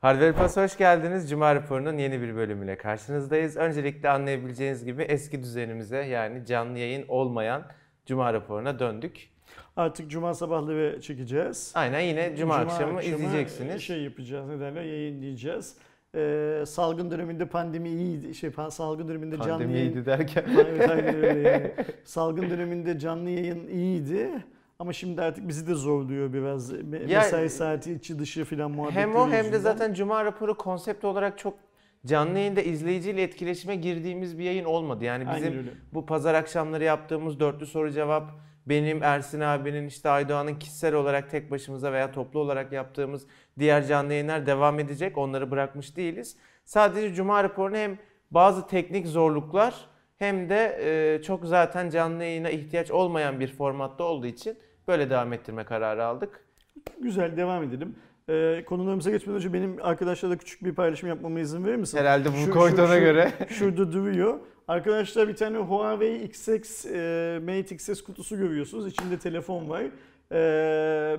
Hardware Plus'a hoş geldiniz. Cuma raporunun yeni bir bölümüyle karşınızdayız. Öncelikle anlayabileceğiniz gibi eski düzenimize, yani canlı yayın olmayan Cuma raporuna döndük. Artık Cuma sabahları çekeceğiz. Aynen, yine Cuma akşamı izleyeceksiniz. Şey yapacağız, nedenle yayınlayacağız. Salgın döneminde pandemi iyiydi. Salgın döneminde pandemi canlı yayın iyiydi derken. Evet, aynen öyle yani. Salgın döneminde canlı yayın iyiydi. Ama şimdi artık bizi de zorluyor biraz. Mesai saati içi dışı filan muhabbetleri yüzünden. Hem o hem de zaten Cuma raporu konsept olarak çok canlı yayında izleyiciyle etkileşime girdiğimiz bir yayın olmadı. Yani bizim bu pazar akşamları yaptığımız dörtlü soru cevap, benim, Ersin abinin, işte Aydoğan'ın kişisel olarak tek başımıza veya toplu olarak yaptığımız diğer canlı yayınlar devam edecek. Onları bırakmış değiliz. Sadece Cuma raporunu hem bazı teknik zorluklar hem de çok zaten canlı yayına ihtiyaç olmayan bir formatta olduğu için böyle devam ettirme kararı aldık. Güzel, devam edelim. Konularımıza geçmeden önce benim arkadaşlarla küçük bir paylaşım yapmama izin verir misin? Herhalde bu koyduğuna göre. Şurada duruyor. Arkadaşlar, bir tane Huawei Mate XS kutusu görüyorsunuz. İçinde telefon var.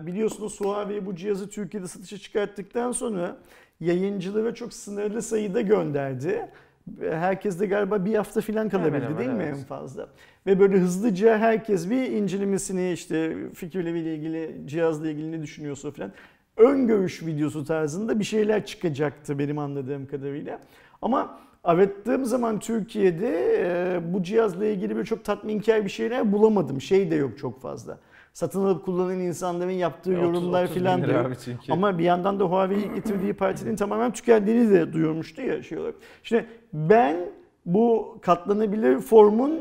Biliyorsunuz Huawei bu cihazı Türkiye'de satışa çıkarttıktan sonra yayıncılara çok sınırlı sayıda gönderdi. Herkes de galiba bir hafta filan kalabildi, hemen değil mi, evet, en fazla? Ve böyle hızlıca herkes bir incelemesini, işte fikirleriyle ilgili, cihazla ilgili ne düşünüyorsa filan, ön görüş videosu tarzında bir şeyler çıkacaktı benim anladığım kadarıyla. Ama arattığım zaman Türkiye'de bu cihazla ilgili böyle çok tatminkar bir şeyler bulamadım. Şey de yok çok fazla. Satın alıp kullanan insanların yaptığı yorumlar filan diyor. Ama bir yandan da Huawei'yi getirdiği partinin tamamen tükendiğini de duyurmuştu ya şey olarak. Şimdi ben bu katlanabilir formun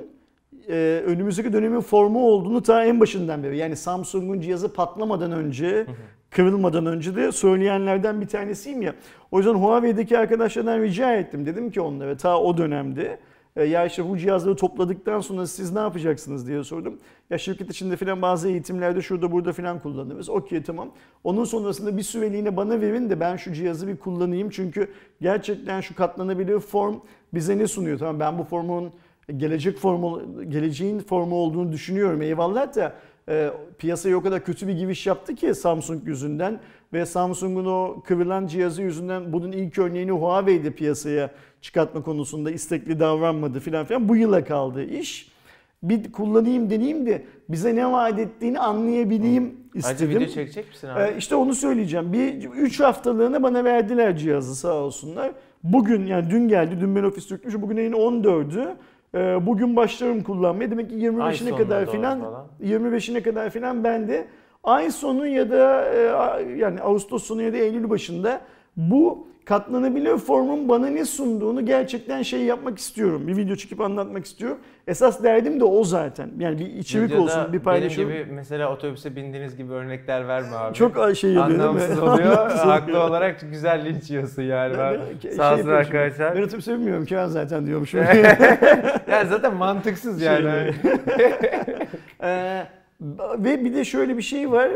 önümüzdeki dönemin formu olduğunu ta en başından beri, yani Samsung'un cihazı patlamadan önce, kırılmadan önce de söyleyenlerden bir tanesiyim ya. O yüzden Huawei'deki arkadaşlardan rica ettim. Dedim ki onlara ta o dönemde, ya işte bu cihazları topladıktan sonra siz ne yapacaksınız diye sordum. Ya şirket içinde filan bazı eğitimlerde şurada burada filan kullanırız. Okey, tamam. Onun sonrasında bir süreliğine bana verin de ben şu cihazı bir kullanayım. Çünkü gerçekten şu katlanabilir form bize ne sunuyor? Tamam, ben bu formun geleceğin formu olduğunu düşünüyorum. Eyvallah da piyasaya o kadar kötü bir giriş yaptı ki Samsung yüzünden ve Samsung'un o kıvrılan cihazı yüzünden bunun ilk örneğini Huawei'de piyasaya çıkartma konusunda istekli davranmadı filan filan. Bu yıla kaldı iş. Bir kullanayım, deneyeyim de bize ne vaat ettiğini anlayabileyim istedim. Acı video çekecek misin abi? İşte onu söyleyeceğim. Bir 3 haftalığına bana verdiler cihazı, sağ olsunlar. Bugün, yani dün geldi. Dün ben ofis dökmüşüm. Bugün ayın 14'ü. Bugün başlarım kullanmaya. Demek ki 25'ine kadar filan, 25'ine kadar filan ben de ay sonu ya da yani Ağustos sonu ya da Eylül başında bu katlanabilir formun bana ne sunduğunu gerçekten şey yapmak istiyorum. Bir video çekip anlatmak istiyorum. Esas derdim de o zaten. Yani bir içerik videoda olsun, bir paylaşım. Benim gibi mesela otobüse bindiğiniz gibi örnekler verme abi. Çok şey oluyor, anlamsız oluyor. Haklı olarak güzel linç yiyorsun yani. Ben sağ olsun arkadaşlar. Ben otobüse binmiyorum ki, ben zaten diyormuşum. Yani zaten mantıksız yani. Ve bir de şöyle bir şey var,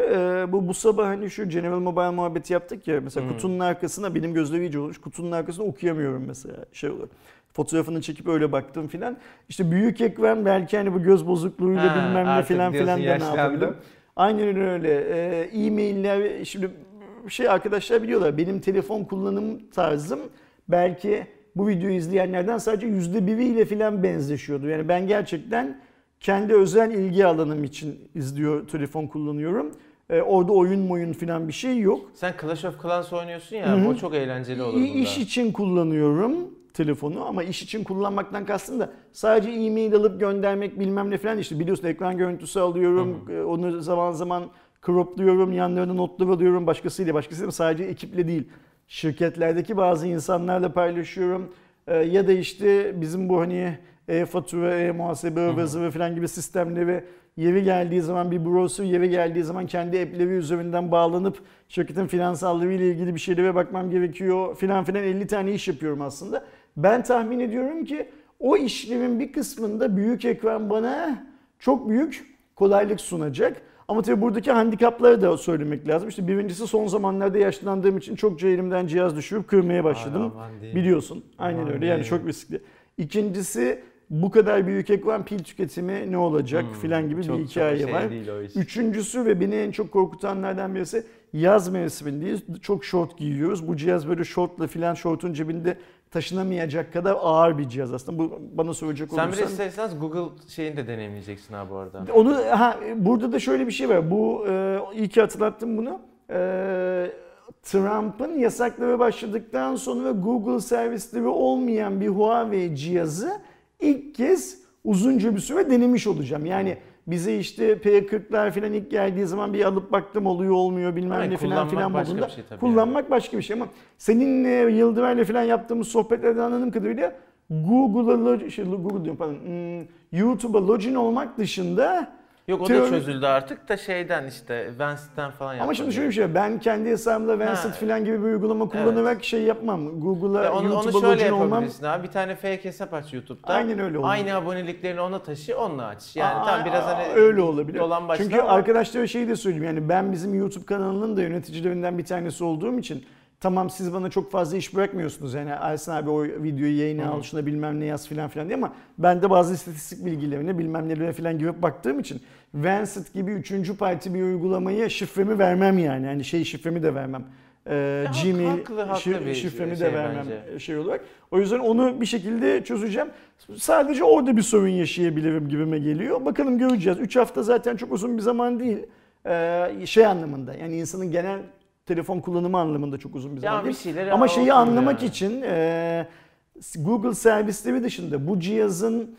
bu sabah hani şu General Mobile muhabbeti yaptık ya mesela, kutunun arkasına benim gözlerim iyice olmuş, kutunun arkasına okuyamıyorum mesela şey olarak. Fotoğrafını çekip öyle baktım filan. İşte büyük ekran belki hani bu göz bozukluğuyla bilmem ne filan da ne yapabilirim. Aynen öyle. E-mailler, şimdi şey arkadaşlar biliyorlar, benim telefon kullanım tarzım belki bu videoyu izleyenlerden sadece %1 ile filan benzeşiyordu. Yani ben gerçekten kendi özel ilgi alanım için telefon kullanıyorum. Orada oyun filan bir şey yok. Sen Clash of Clans oynuyorsun ya, o çok eğlenceli olur bunda. İş için kullanıyorum telefonu, ama iş için kullanmaktan kastım da sadece e-mail alıp göndermek bilmem ne filan, işte biliyorsun ekran görüntüsü alıyorum, onu zaman zaman cropluyorum, yanlarına notlar alıyorum, başkasıyla sadece ekiple değil, şirketlerdeki bazı insanlarla paylaşıyorum. Ya da işte bizim bu hani e-fatura, e-muhasebe ve falan gibi sistemleri yeri geldiği zaman, bir browser yeri geldiği zaman kendi app'leri üzerinden bağlanıp şirketin finansalları ile ilgili bir şeylere bakmam gerekiyor filan 50 tane iş yapıyorum aslında. Ben tahmin ediyorum ki o işlerin bir kısmında büyük ekran bana çok büyük kolaylık sunacak. Ama tabii buradaki handikapları da söylemek lazım. İşte birincisi, son zamanlarda yaşlandığım için çokça elimden cihaz düşürüp kırmaya başladım. Biliyorsun. Aynen öyle yani, çok riskli. İkincisi, bu kadar büyük ekran pil tüketimi ne olacak filan gibi çok, bir hikaye şey var. Üçüncüsü ve beni en çok korkutanlardan birisi, yaz mevsimindeyiz, çok şort giyiyoruz. Bu cihaz böyle şortla filan, şortun cebinde taşınamayacak kadar ağır bir cihaz aslında. Bu bana söyleyecek olursan... Sen bir istersen Google şeyini de deneyimleyeceksin ha bu arada. Onu, ha, burada da şöyle bir şey var. Bu, iyi ki hatırlattım bunu. Trump'ın yasakları başladıktan sonra Google servisleri olmayan bir Huawei cihazı ilk kez uzunca bir süre denemiş olacağım. Yani bize işte P40'lar falan ilk geldiği zaman bir alıp baktım, oluyor olmuyor bilmem yani ne falan filan modunda. Şey kullanmak yani başka bir şey, ama seninle Yıldıray'la falan yaptığımız sohbetlerden anladığım kadarıyla Google'a, YouTube'a login olmak dışında... Yok, o da çözüldü artık da şeyden işte Vanced'den falan yaptım. Ama şimdi şöyle bir şey, ben kendi hesabımda Vanced falan gibi bir uygulama kullanarak şey yapmam. Google'a, YouTube'a şöyle yapabilirsin abi, bir tane fake hesap aç YouTube'da. Aynen öyle olur. Aynı aboneliklerini ona taşı, onunla aç. Yani tam biraz hani öyle olabilir. Çünkü arkadaşlara şeyi de söyleyeyim, yani ben bizim YouTube kanalının da yöneticilerinden bir tanesi olduğum için, tamam siz bana çok fazla iş bırakmıyorsunuz yani Ersin abi o videoyu yayına al, şuna bilmem ne yaz filan filan diye, ama ben de bazı istatistik bilgilerine bilmem nelerine filan girip baktığım için Vanced gibi 3. parti bir uygulamaya şifremi vermem yani. Yani şey şifremi de vermem. Gmail haklı şifremi de vermem bence. Şey olarak. O yüzden onu bir şekilde çözeceğim. Sadece orada bir sorun yaşayabilirim gibime geliyor. Bakalım, göreceğiz. 3 hafta zaten çok uzun bir zaman değil. Şey anlamında yani insanın genel telefon kullanımı anlamında çok uzun bir zaman değil. Ama şeyi anlamak için Google servisleri dışında bu cihazın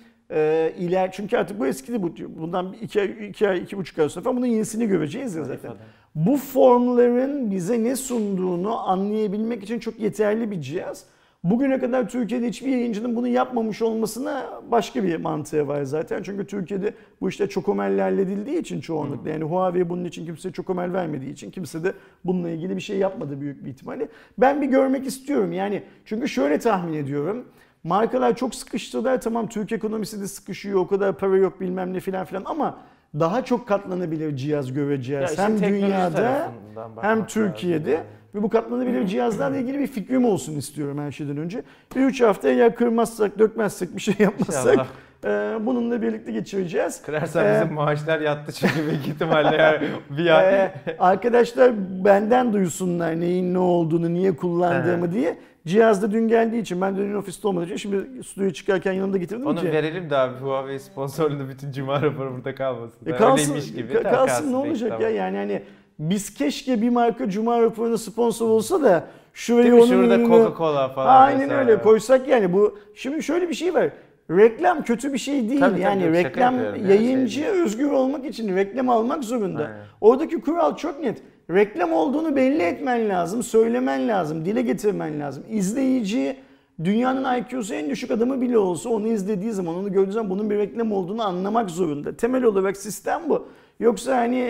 iler, çünkü artık bu eskidi, bundan 2,5 ay sonra falan bunun yenisini göreceğiz ya zaten. Bu formların bize ne sunduğunu anlayabilmek için çok yeterli bir cihaz. Bugüne kadar Türkiye'de hiçbir yayıncının bunu yapmamış olmasına başka bir mantığı var zaten. Çünkü Türkiye'de bu işte çokomellerle halledildiği için çoğunlukla. Yani Huawei bunun için kimseye çokomel vermediği için kimse de bununla ilgili bir şey yapmadı büyük bir ihtimalle. Ben bir görmek istiyorum yani, çünkü şöyle tahmin ediyorum. Markalar çok sıkıştılar, tamam Türk ekonomisi de sıkışıyor, o kadar para yok bilmem ne filan filan, ama daha çok katlanabilir cihaz göreceğiz. Işte hem dünyada hem Türkiye'de. Yani. Ve bu katlanabilir cihazlarla ilgili bir fikrim olsun istiyorum her şeyden önce. Bir 3 hafta eğer kırmazsak, dökmezsek, bir şey yapmazsak bununla birlikte geçireceğiz. Kırarsan bizim maaşlar yattı çünkü büyük ihtimalle. Yani bir arkadaşlar benden duysunlar neyin ne olduğunu, niye kullandığımı diye. Cihazda dün geldiği için, ben dün ofiste olmadığı için şimdi stüdyoya çıkarken yanımda getirdim. Onu verelim de abi, Huawei sponsorluğunda bütün cuma raporu burada kalmasın. Öyleymiş gibi. Kalsın ne olacak ya yani hani. Biz keşke bir marka cuma raporuna sponsor olsa da şuraya onun şurada ürünü... Coca-Cola falan. Aynen öyle koysak yani bu... Şimdi şöyle bir şey var. Reklam kötü bir şey değil. Tabii, yani reklam yayıncıya özgür olmak için reklam almak zorunda. Aynen. Oradaki kural çok net. Reklam olduğunu belli etmen lazım, söylemen lazım, dile getirmen lazım. İzleyici, dünyanın IQ'su en düşük adamı bile olsa onu izlediği zaman, onu gördüğü zaman bunun bir reklam olduğunu anlamak zorunda. Temel olarak sistem bu. Yoksa hani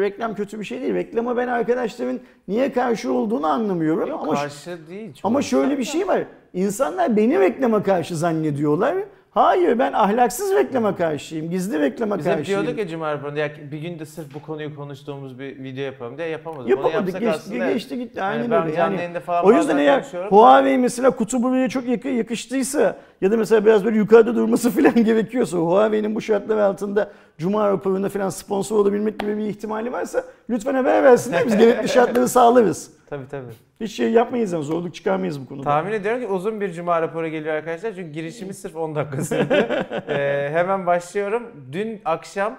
reklam kötü bir şey değil. Reklama ben arkadaşların niye karşı olduğunu anlamıyorum. Yok, ama karşı değil. Ama şöyle bir şey var. İnsanlar beni reklama karşı zannediyorlar. Hayır, ben ahlaksız reklama karşıyım. Gizli reklama karşıyım. Biz diyorduk ya cuma raporunda bir günde sırf bu konuyu konuştuğumuz bir video yapalım diye yapamadık. Geçti gitti. Aynen yani öyle. Yani, o yüzden eğer Huawei mesela kutu buraya çok yakıştıysa ya da mesela biraz böyle yukarıda durması falan gerekiyorsa, Huawei'nin bu şartlar altında cuma raporunda falan sponsor olabilmek gibi bir ihtimali varsa lütfen haber versinler. Biz gerekli şartları sağlarız. Tabii. Hiç şey yapmayız yani, zorluk çıkarmayız bu konuda. Tahmin ediyorum ki uzun bir cuma raporu geliyor arkadaşlar. Çünkü girişimiz sırf 10 dakikasıydı. Hemen başlıyorum. Dün akşam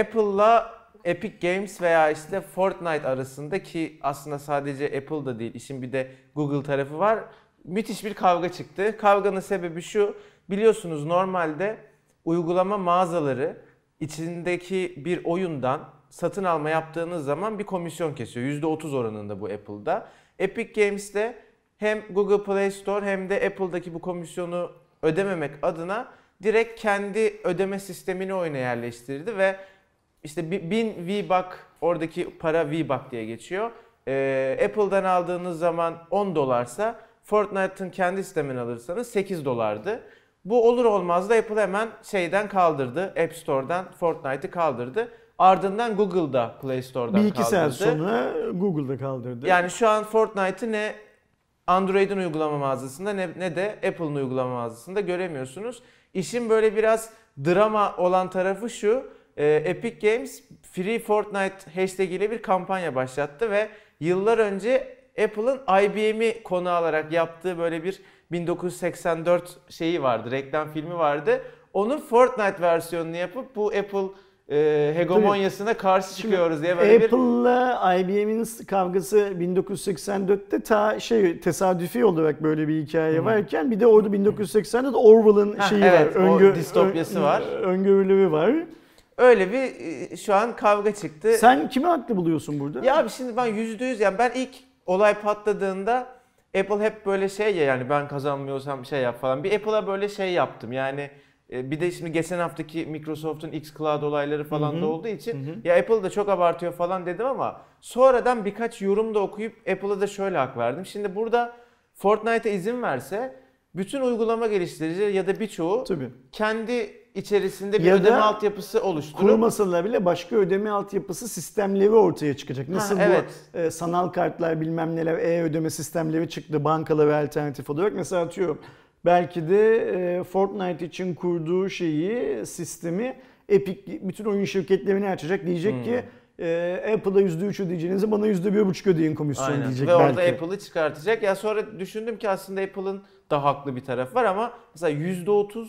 Apple'la Epic Games veya işte Fortnite arasında, ki aslında sadece Apple'da değil, işin bir de Google tarafı var, müthiş bir kavga çıktı. Kavganın sebebi şu. Biliyorsunuz normalde uygulama mağazaları içindeki bir oyundan satın alma yaptığınız zaman bir komisyon kesiyor. %30 oranında bu Apple'da. Epic Games'te hem Google Play Store hem de Apple'daki bu komisyonu ödememek adına direkt kendi ödeme sistemini oyuna yerleştirdi ve işte 1000 V-Buck, oradaki para V-Buck diye geçiyor. Apple'dan aldığınız zaman 10 dolarsa Fortnite'ın kendi sistemini alırsanız 8 dolardı. Bu olur olmaz da Apple hemen şeyden kaldırdı. App Store'dan Fortnite'ı kaldırdı. Ardından Google'da Play Store'dan kaldırdı. 1-2 saat sonra Google'da kaldırdı. Yani şu an Fortnite'ı ne Android'in uygulama mağazasında ne de Apple'ın uygulama mağazasında göremiyorsunuz. İşin böyle biraz drama olan tarafı şu. Epic Games Free Fortnite hashtag ile bir kampanya başlattı ve yıllar önce Apple'ın IBM'i konu alarak yaptığı böyle bir 1984 şeyi vardı, reklam filmi vardı. Onun Fortnite versiyonunu yapıp bu Apple hegemonyasına karşı çıkıyoruz diye böyle Apple'la IBM'in kavgası 1984'te tesadüfi olarak böyle bir hikaye varken bir de orada 1984 Orwell'ın şeyi var. Distopyası var. Öngörülüğü var. Öyle bir şu an kavga çıktı. Sen kimi haklı buluyorsun burada? Ya abi şimdi ben %100 yani ben ilk olay patladığında Apple hep böyle şey ya yani ben kazanmıyorsam şey yap falan. Bir Apple'a böyle şey yaptım yani bir de şimdi geçen haftaki Microsoft'un X Cloud olayları falan da olduğu için ya Apple da çok abartıyor falan dedim ama sonradan birkaç yorum da okuyup Apple'a da şöyle hak verdim. Şimdi burada Fortnite'a izin verse bütün uygulama geliştiricileri ya da birçoğu kendi içerisinde bir ya ödeme altyapısı oluşturup kurmasalar bile başka ödeme altyapısı sistemleri ortaya çıkacak. Nasıl bu sanal kartlar bilmem neler e-ödeme sistemleri çıktı bankalar ve alternatif olarak. Mesela atıyorum belki de Fortnite için kurduğu şeyi, sistemi Epic bütün oyun şirketlerini açacak. Diyecek ki Apple'a %3 ödeyeceğinizi bana %1,5 ödeyin komisyon diyecek. Ve orada Apple'ı çıkartacak. Ya sonra düşündüm ki aslında Apple'ın da haklı bir tarafı var ama mesela %30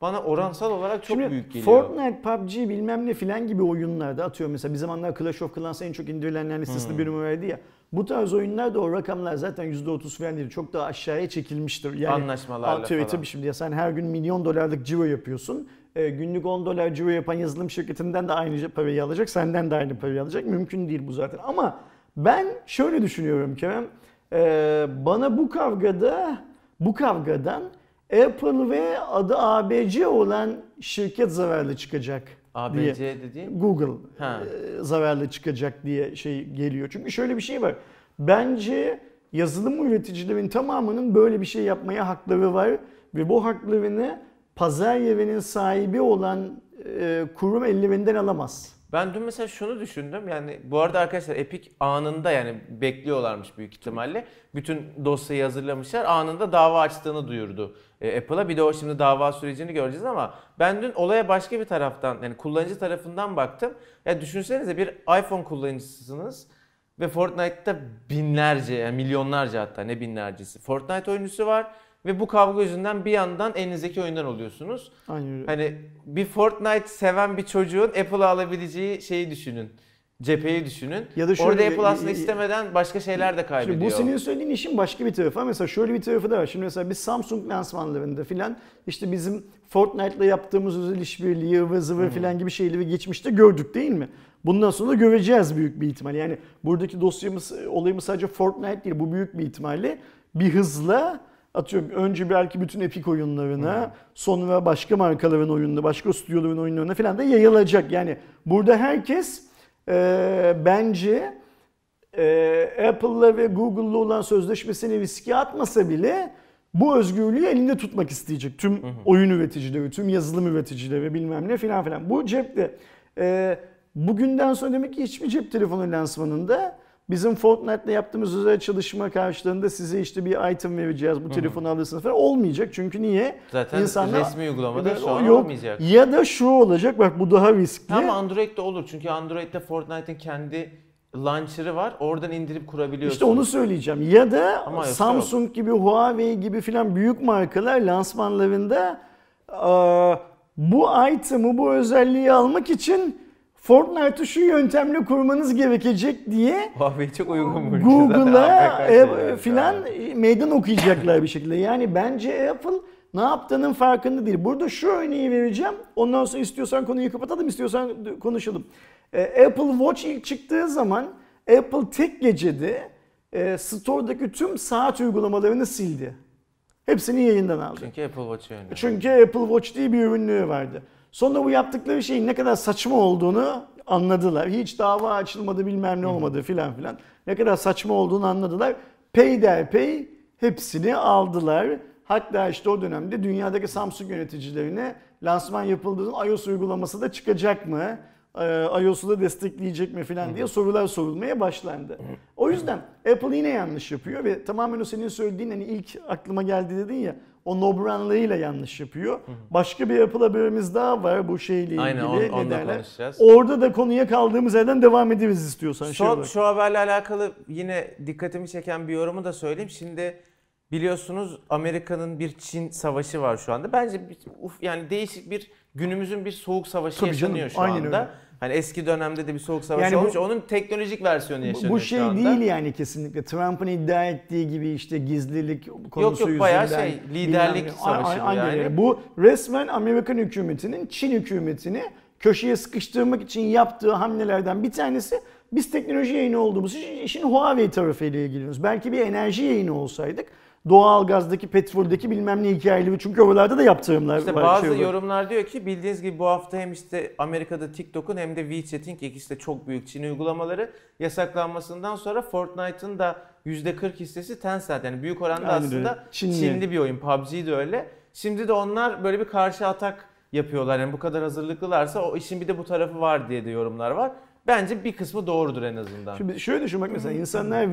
bana oransal olarak çok şimdi büyük geliyor. Fortnite, PUBG bilmem ne filan gibi oyunlarda atıyorum mesela bir zamanlar Clash of Clans en çok indirilenler listesinde bir numara verdi ya. Bu tarz oyunlarda o rakamlar zaten %30 falan değil. Çok daha aşağıya çekilmiştir. Yani anlaşmalarla falan. Tabii şimdi ya sen her gün $1.000.000 ciro yapıyorsun. Günlük $10 ciro yapan yazılım şirketinden de aynı parayı alacak. Senden de aynı parayı alacak. Mümkün değil bu zaten. Ama ben şöyle düşünüyorum Kerem. Bana bu kavgadan Apple ve adı ABC olan şirket zararlı çıkacak ABC diye. Dediğin? Google zararlı çıkacak diye şey geliyor. Çünkü şöyle bir şey var. Bence yazılım üreticilerin tamamının böyle bir şey yapmaya hakları var. Ve bu haklarını pazar yerinin sahibi olan kurum ellerinden alamaz. Ben dün mesela şunu düşündüm. Yani bu arada arkadaşlar Epic anında yani bekliyorlarmış büyük ihtimalle. Bütün dosyayı hazırlamışlar. Anında dava açtığını duyurdu Apple'a. Bir de o şimdi dava sürecini göreceğiz ama ben dün olaya başka bir taraftan yani kullanıcı tarafından baktım. Ya düşünsenize bir iPhone kullanıcısınız ve Fortnite'ta binlerce yani milyonlarca hatta ne binlercesi Fortnite oyuncusu var. Ve bu kavga yüzünden bir yandan elinizdeki oyundan oluyorsunuz. Aynen. Hani bir Fortnite seven bir çocuğun Apple'a alabileceği şeyi düşünün. Cepheyi düşünün. Ya da şöyle, orada Apple aslında istemeden başka şeyler de kaybediyor. Şimdi bu senin söylediğin işin başka bir tarafı. Mesela şöyle bir tarafı da var. Şimdi mesela biz Samsung lansmanlarında filan işte bizim Fortnite'la yaptığımız özel işbirliği ıvı zıvı filan gibi şeyleri geçmişte gördük değil mi? Bundan sonra göreceğiz büyük bir ihtimal. Yani buradaki dosyamız, olayımız sadece Fortnite değil. Bu büyük bir ihtimalle bir hızla atıyorum önce belki bütün Epic oyunlarına, sonra başka markaların oyununa, başka stüdyoların oyunlarına falan da yayılacak. Yani burada herkes bence Apple'la ve Google'la olan sözleşmesini riske atmasa bile bu özgürlüğü elinde tutmak isteyecek. Tüm oyun üreticileri, tüm yazılım üreticileri bilmem ne falan filan. Bu cepte. Bugünden sonra demek ki hiçbir cep telefonu lansmanında bizim Fortnite'la yaptığımız özel çalışma karşılığında size işte bir item vereceğiz, bu telefonu alırsınız falan olmayacak. Çünkü niye? Zaten İnsanlar, resmi uygulamada şu an olmayacak. Ya da şu olacak, bak bu daha riskli. Ama Android'de olur çünkü Android'de Fortnite'ın kendi launcher'ı var. Oradan indirip kurabiliyorsunuz. İşte onu söyleyeceğim. Ya da ama Samsung gibi, Huawei gibi filan büyük markalar lansmanlarında bu item'ı, bu özelliği almak için Fortnite'ı şu yöntemle kurmanız gerekecek diye çok uygun Google'a filan meydan okuyacaklar bir şekilde. Yani bence Apple ne yaptığının farkında değil. Burada şu örneği vereceğim. Ondan sonra istiyorsan konuyu kapatalım, istiyorsan konuşalım. Apple Watch ilk çıktığı zaman Apple tek gecede Store'daki tüm saat uygulamalarını sildi. Hepsini yayından aldı. Çünkü Apple Watch'ı önemli. Çünkü Apple Watch diye bir ürünlüğü vardı. Sonra bu yaptıkları şeyin ne kadar saçma olduğunu anladılar. Hiç dava açılmadı bilmem ne olmadı filan filan. Ne kadar saçma olduğunu anladılar. Peyderpey hepsini aldılar. Hatta işte o dönemde dünyadaki Samsung yöneticilerine lansman yapıldığında iOS uygulaması da çıkacak mı? iOS'u da destekleyecek mi filan diye sorular sorulmaya başlandı. O O yüzden Apple yine yanlış yapıyor ve tamamen o senin söylediğin, hani ilk aklıma geldi dedin ya, o nobranlığıyla yanlış yapıyor. Başka bir Apple haberimiz daha var bu şeyle ilgili. Aynen, ne derler? Orada da konuya kaldığımız yerden devam ederiz istiyorsan. Şu haberle alakalı yine dikkatimi çeken bir yorumu da söyleyeyim. Şimdi biliyorsunuz Amerika'nın bir Çin savaşı var şu anda. Bence yani değişik bir günümüzün bir soğuk savaşı yaşanıyor şu anda. Öyle. Hani eski dönemde de bir soğuk savaşı yani olmuş. Onun teknolojik versiyonu yaşanıyor bu şu anda. Bu şey değil yani kesinlikle. Trump'ın iddia ettiği gibi işte gizlilik konusu yüzünden. Yok bayağı şey, liderlik savaşı yani. Bu resmen Amerikan hükümetinin Çin hükümetini köşeye sıkıştırmak için yaptığı hamlelerden bir tanesi. Biz teknoloji yayını olduğumuz için işin Huawei tarafıyla ilgileniyoruz. Belki bir enerji yayını olsaydık, doğalgazdaki, petroldeki bilmem ne hikayeleri, çünkü oralarda da yaptırımlar işte var. Bazı yorumlar diyor ki bildiğiniz gibi bu hafta hem işte Amerika'da TikTok'un hem de WeChat'in, ikisi de çok büyük Çin uygulamaları, yasaklanmasından sonra Fortnite'ın da %40 hissesi Tencent, yani büyük oranda aynen aslında Çinli bir oyun. PUBG de öyle. Şimdi de onlar böyle bir karşı atak yapıyorlar. Yani bu kadar hazırlıklılarsa o işin bir de bu tarafı var diye de yorumlar var. Bence bir kısmı doğrudur en azından. Şimdi şöyle düşün bak, mesela insanlar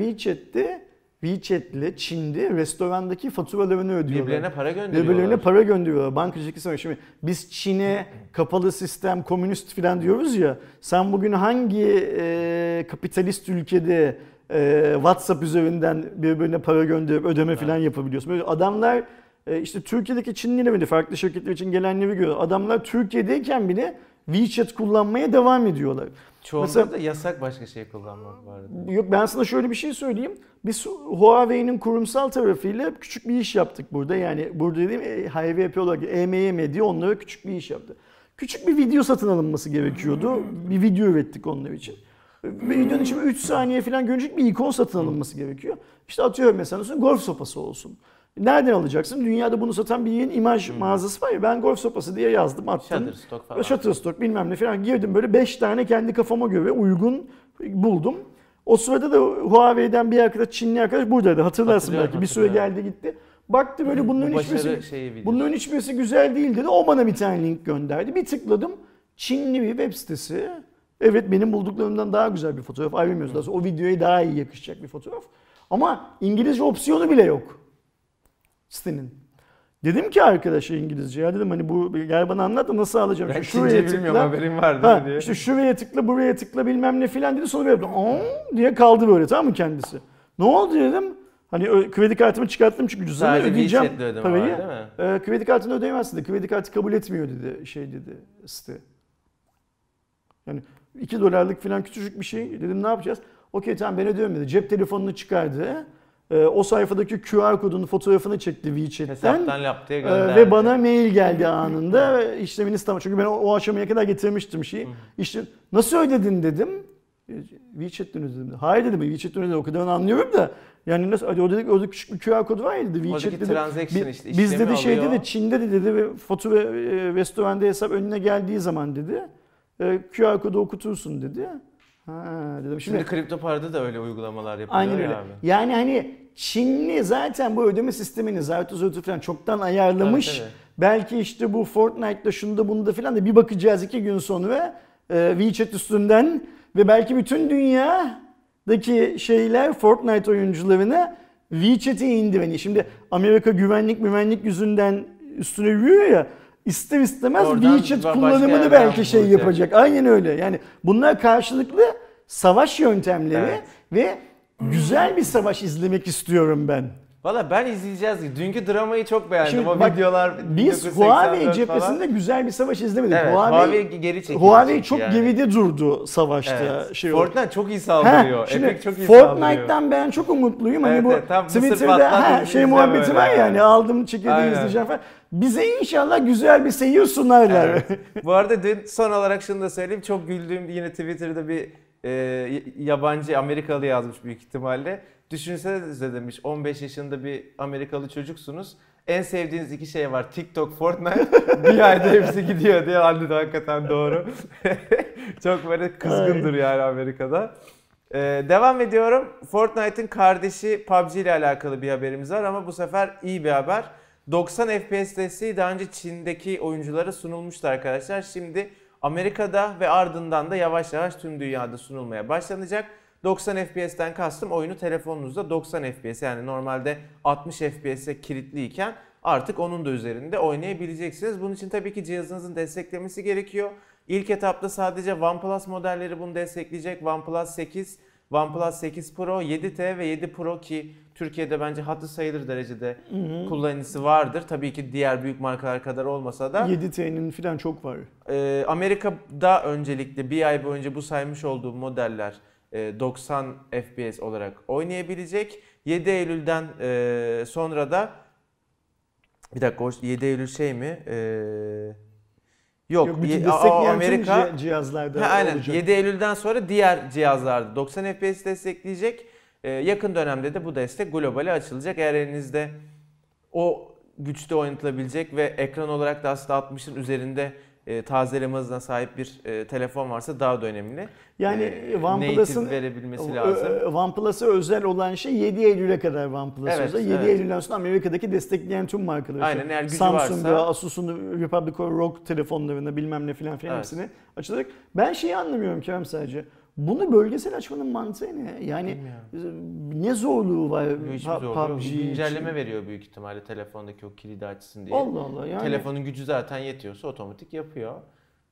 WeChat'le Çin'de restorandaki faturalarını ödüyorlar. Birbirlerine para gönderiyorlar. Bankacılık sistemi. Şimdi biz Çin'e kapalı sistem, komünist filan diyoruz ya. Sen bugün hangi kapitalist ülkede WhatsApp üzerinden birbirine para gönderip ödeme filan yapabiliyorsun? Böyle adamlar işte Türkiye'deki Çinliler mi de farklı şirketler için gelenleri görüyor. Adamlar Türkiye'deyken bile WeChat kullanmaya devam ediyorlar. Çoğunlukla da yasak başka şey kullanmak var. Yok, ben sana şöyle bir şey söyleyeyim. Biz Huawei'nin kurumsal tarafıyla küçük bir iş yaptık burada. Yani burada dediğim Huawei olarak EMEM diye onlara küçük bir iş yaptı. Küçük bir video satın alınması gerekiyordu. Bir video ürettik onlar için. Videonun içinde 3 saniye falan görecek bir ikon satın alınması gerekiyor. İşte atıyorum mesela golf sopası olsun. Nereden alacaksın? Dünyada bunu satan bir yeni imaj mağazası var ya, ben golf sopası diye yazdım, attım. Shutterstock falan. Shutterstock bilmem ne falan girdim, böyle 5 tane kendi kafama göre uygun buldum. O sırada da Huawei'den bir arkadaş, Çinli arkadaş buradaydı, hatırlarsın belki, bir süre geldi gitti. Baktı böyle bunların hiçbirisi güzel değil dedi, o bana bir tane link gönderdi. Bir tıkladım, Çinli bir web sitesi. Evet, benim bulduklarımdan daha güzel bir fotoğraf, ayrılmıyoruz daha sonra o videoya daha iyi yakışacak bir fotoğraf. Ama İngilizce opsiyonu bile yok sitenin. Dedim ki arkadaşa İngilizce, ya dedim hani bu gel bana anlat da nasıl alacağım. Ben Çince bilmiyorum, haberim var değil mi diye. İşte şuraya tıkla, buraya tıkla bilmem ne filan dedi, sonra böyle diye kaldı böyle, tamam mı kendisi. Ne oldu dedim. Hani kredi kartımı çıkarttım çünkü cüzdanı ödeyeceğim parayı. Kredi kartını ödeyemezsin dedi. Kredi kartı kabul etmiyor dedi site. Yani 2 dolarlık filan küçücük bir şey, dedim ne yapacağız? Okey tamam ben ödüyorum dedi. Cep telefonunu çıkardı. O sayfadaki QR kodunun fotoğrafını çekti WeChat'ten ve bana mail geldi anında. İşleminiz tamam. Çünkü ben o aşamaya kadar getirmiştim şeyi. İşte nasıl ödedin dedim. WeChat'ten ödedim. Hayır dedim, WeChat'ten ödedim. O kadar anlıyorum da. Yani nasıl? Orada küçük bir QR kodu var ya dedi. WeChat dedi. Biz dedi şeyde de Çin'de de dedi fatura restoranda hesap önüne geldiği zaman dedi QR kodu okutursun dedi. Ha, dedim. Şimdi kripto parada da öyle uygulamalar yapılıyor. Aynen öyle. Abi. Yani hani Çinli zaten bu ödeme sistemini zartı falan çoktan ayarlamış. Evet, evet. Belki işte bu Fortnite'da şunda bunda falan da bir bakacağız 2 gün sonra WeChat üstünden ve belki bütün dünyadaki şeyler Fortnite oyuncularına WeChat'i indireni. Şimdi Amerika güvenlik yüzünden üstüne yürüyor ya. İster istemez WeChat kullanımını belki şey yapacak. Aynen öyle. Yani bunlar karşılıklı savaş yöntemleri ve güzel bir savaş izlemek istiyorum ben. Valla ben izleyeceğiz. Dünkü dramayı çok beğendim. Şimdi o bak, videolar. Biz Huawei cephesinde falan güzel bir savaş izlemedik. Evet, Huawei geri çekildi. Huawei çok yani geride durdu savaşta. Evet. Fortnite çok iyi saldırıyor. Epic çok iyi saldırıyor. Fortnite'dan ben çok umutluyum. Hani bu Twitter'da şey muhabbeti var ya, hani aldım çekirdeği izleyeceğim falan. Bize inşallah güzel bir seyir sunarlar. Evet. Bu arada dün son olarak şunu da söyleyeyim. Çok güldüğüm yine Twitter'da bir yabancı Amerikalı yazmış büyük ihtimalle. Düşünsenize demiş, 15 yaşında bir Amerikalı çocuksunuz. En sevdiğiniz 2 şey var. TikTok, Fortnite. Bir ayda hepsi gidiyor diye. Halde de hakikaten doğru. Çok böyle kızgındır yani Amerika'da. Devam ediyorum. Fortnite'ın kardeşi PUBG ile alakalı bir haberimiz var ama bu sefer iyi bir haber. 90 FPS desteği daha önce Çin'deki oyunculara sunulmuştu arkadaşlar. Şimdi Amerika'da ve ardından da yavaş yavaş tüm dünyada sunulmaya başlanacak. 90 FPS'ten kastım oyunu telefonunuzda 90 FPS yani normalde 60 FPS'e kilitliyken artık onun da üzerinde oynayabileceksiniz. Bunun için tabii ki cihazınızın desteklemesi gerekiyor. İlk etapta sadece OnePlus modelleri bunu destekleyecek. OnePlus 8, OnePlus 8 Pro, 7T ve 7 Pro ki Türkiye'de bence hatırı sayılır derecede kullanıcısı vardır. Tabii ki diğer büyük markalar kadar olmasa da. 7T'nin falan çok var. Amerika'da öncelikle bir ay boyunca bu saymış olduğum modeller 90 FPS olarak oynayabilecek. 7 Eylül'den sonra da bir dakika 7 Eylül şey mi? Yok Amerika cihazlarda aynen olacak. 7 Eylül'den sonra diğer cihazlarda 90 FPS destekleyecek. Yakın dönemde de bu destek globale açılacak. Eğer elinizde o güçte oynatılabilecek ve ekran olarak da aslında 60'ın üzerinde tazeleme hızına sahip bir telefon varsa daha da önemli. Yani OnePlus'ın verebilmesi lazım. OnePlus'a özel olan şey 7 Eylül'e kadar OnePlus'a evet, özel. 7 evet. Eylül'den sonra Amerika'daki destekleyen tüm markaları. Aynen eğer gücü Samsung'a, varsa. Asus'un Republic of Rock telefonlarına bilmem ne filan filan evet. Hepsini açılacak. Ben şeyi anlamıyorum Kerem sadece. Bunu bölgesel açmanın mantığı ne? Yani bilmiyorum. Ne zorluğu var PUBG için? Güncelleme veriyor büyük ihtimalle telefondaki o kilidi açsın diye. Allah Allah yani. Telefonun gücü zaten yetiyorsa otomatik yapıyor.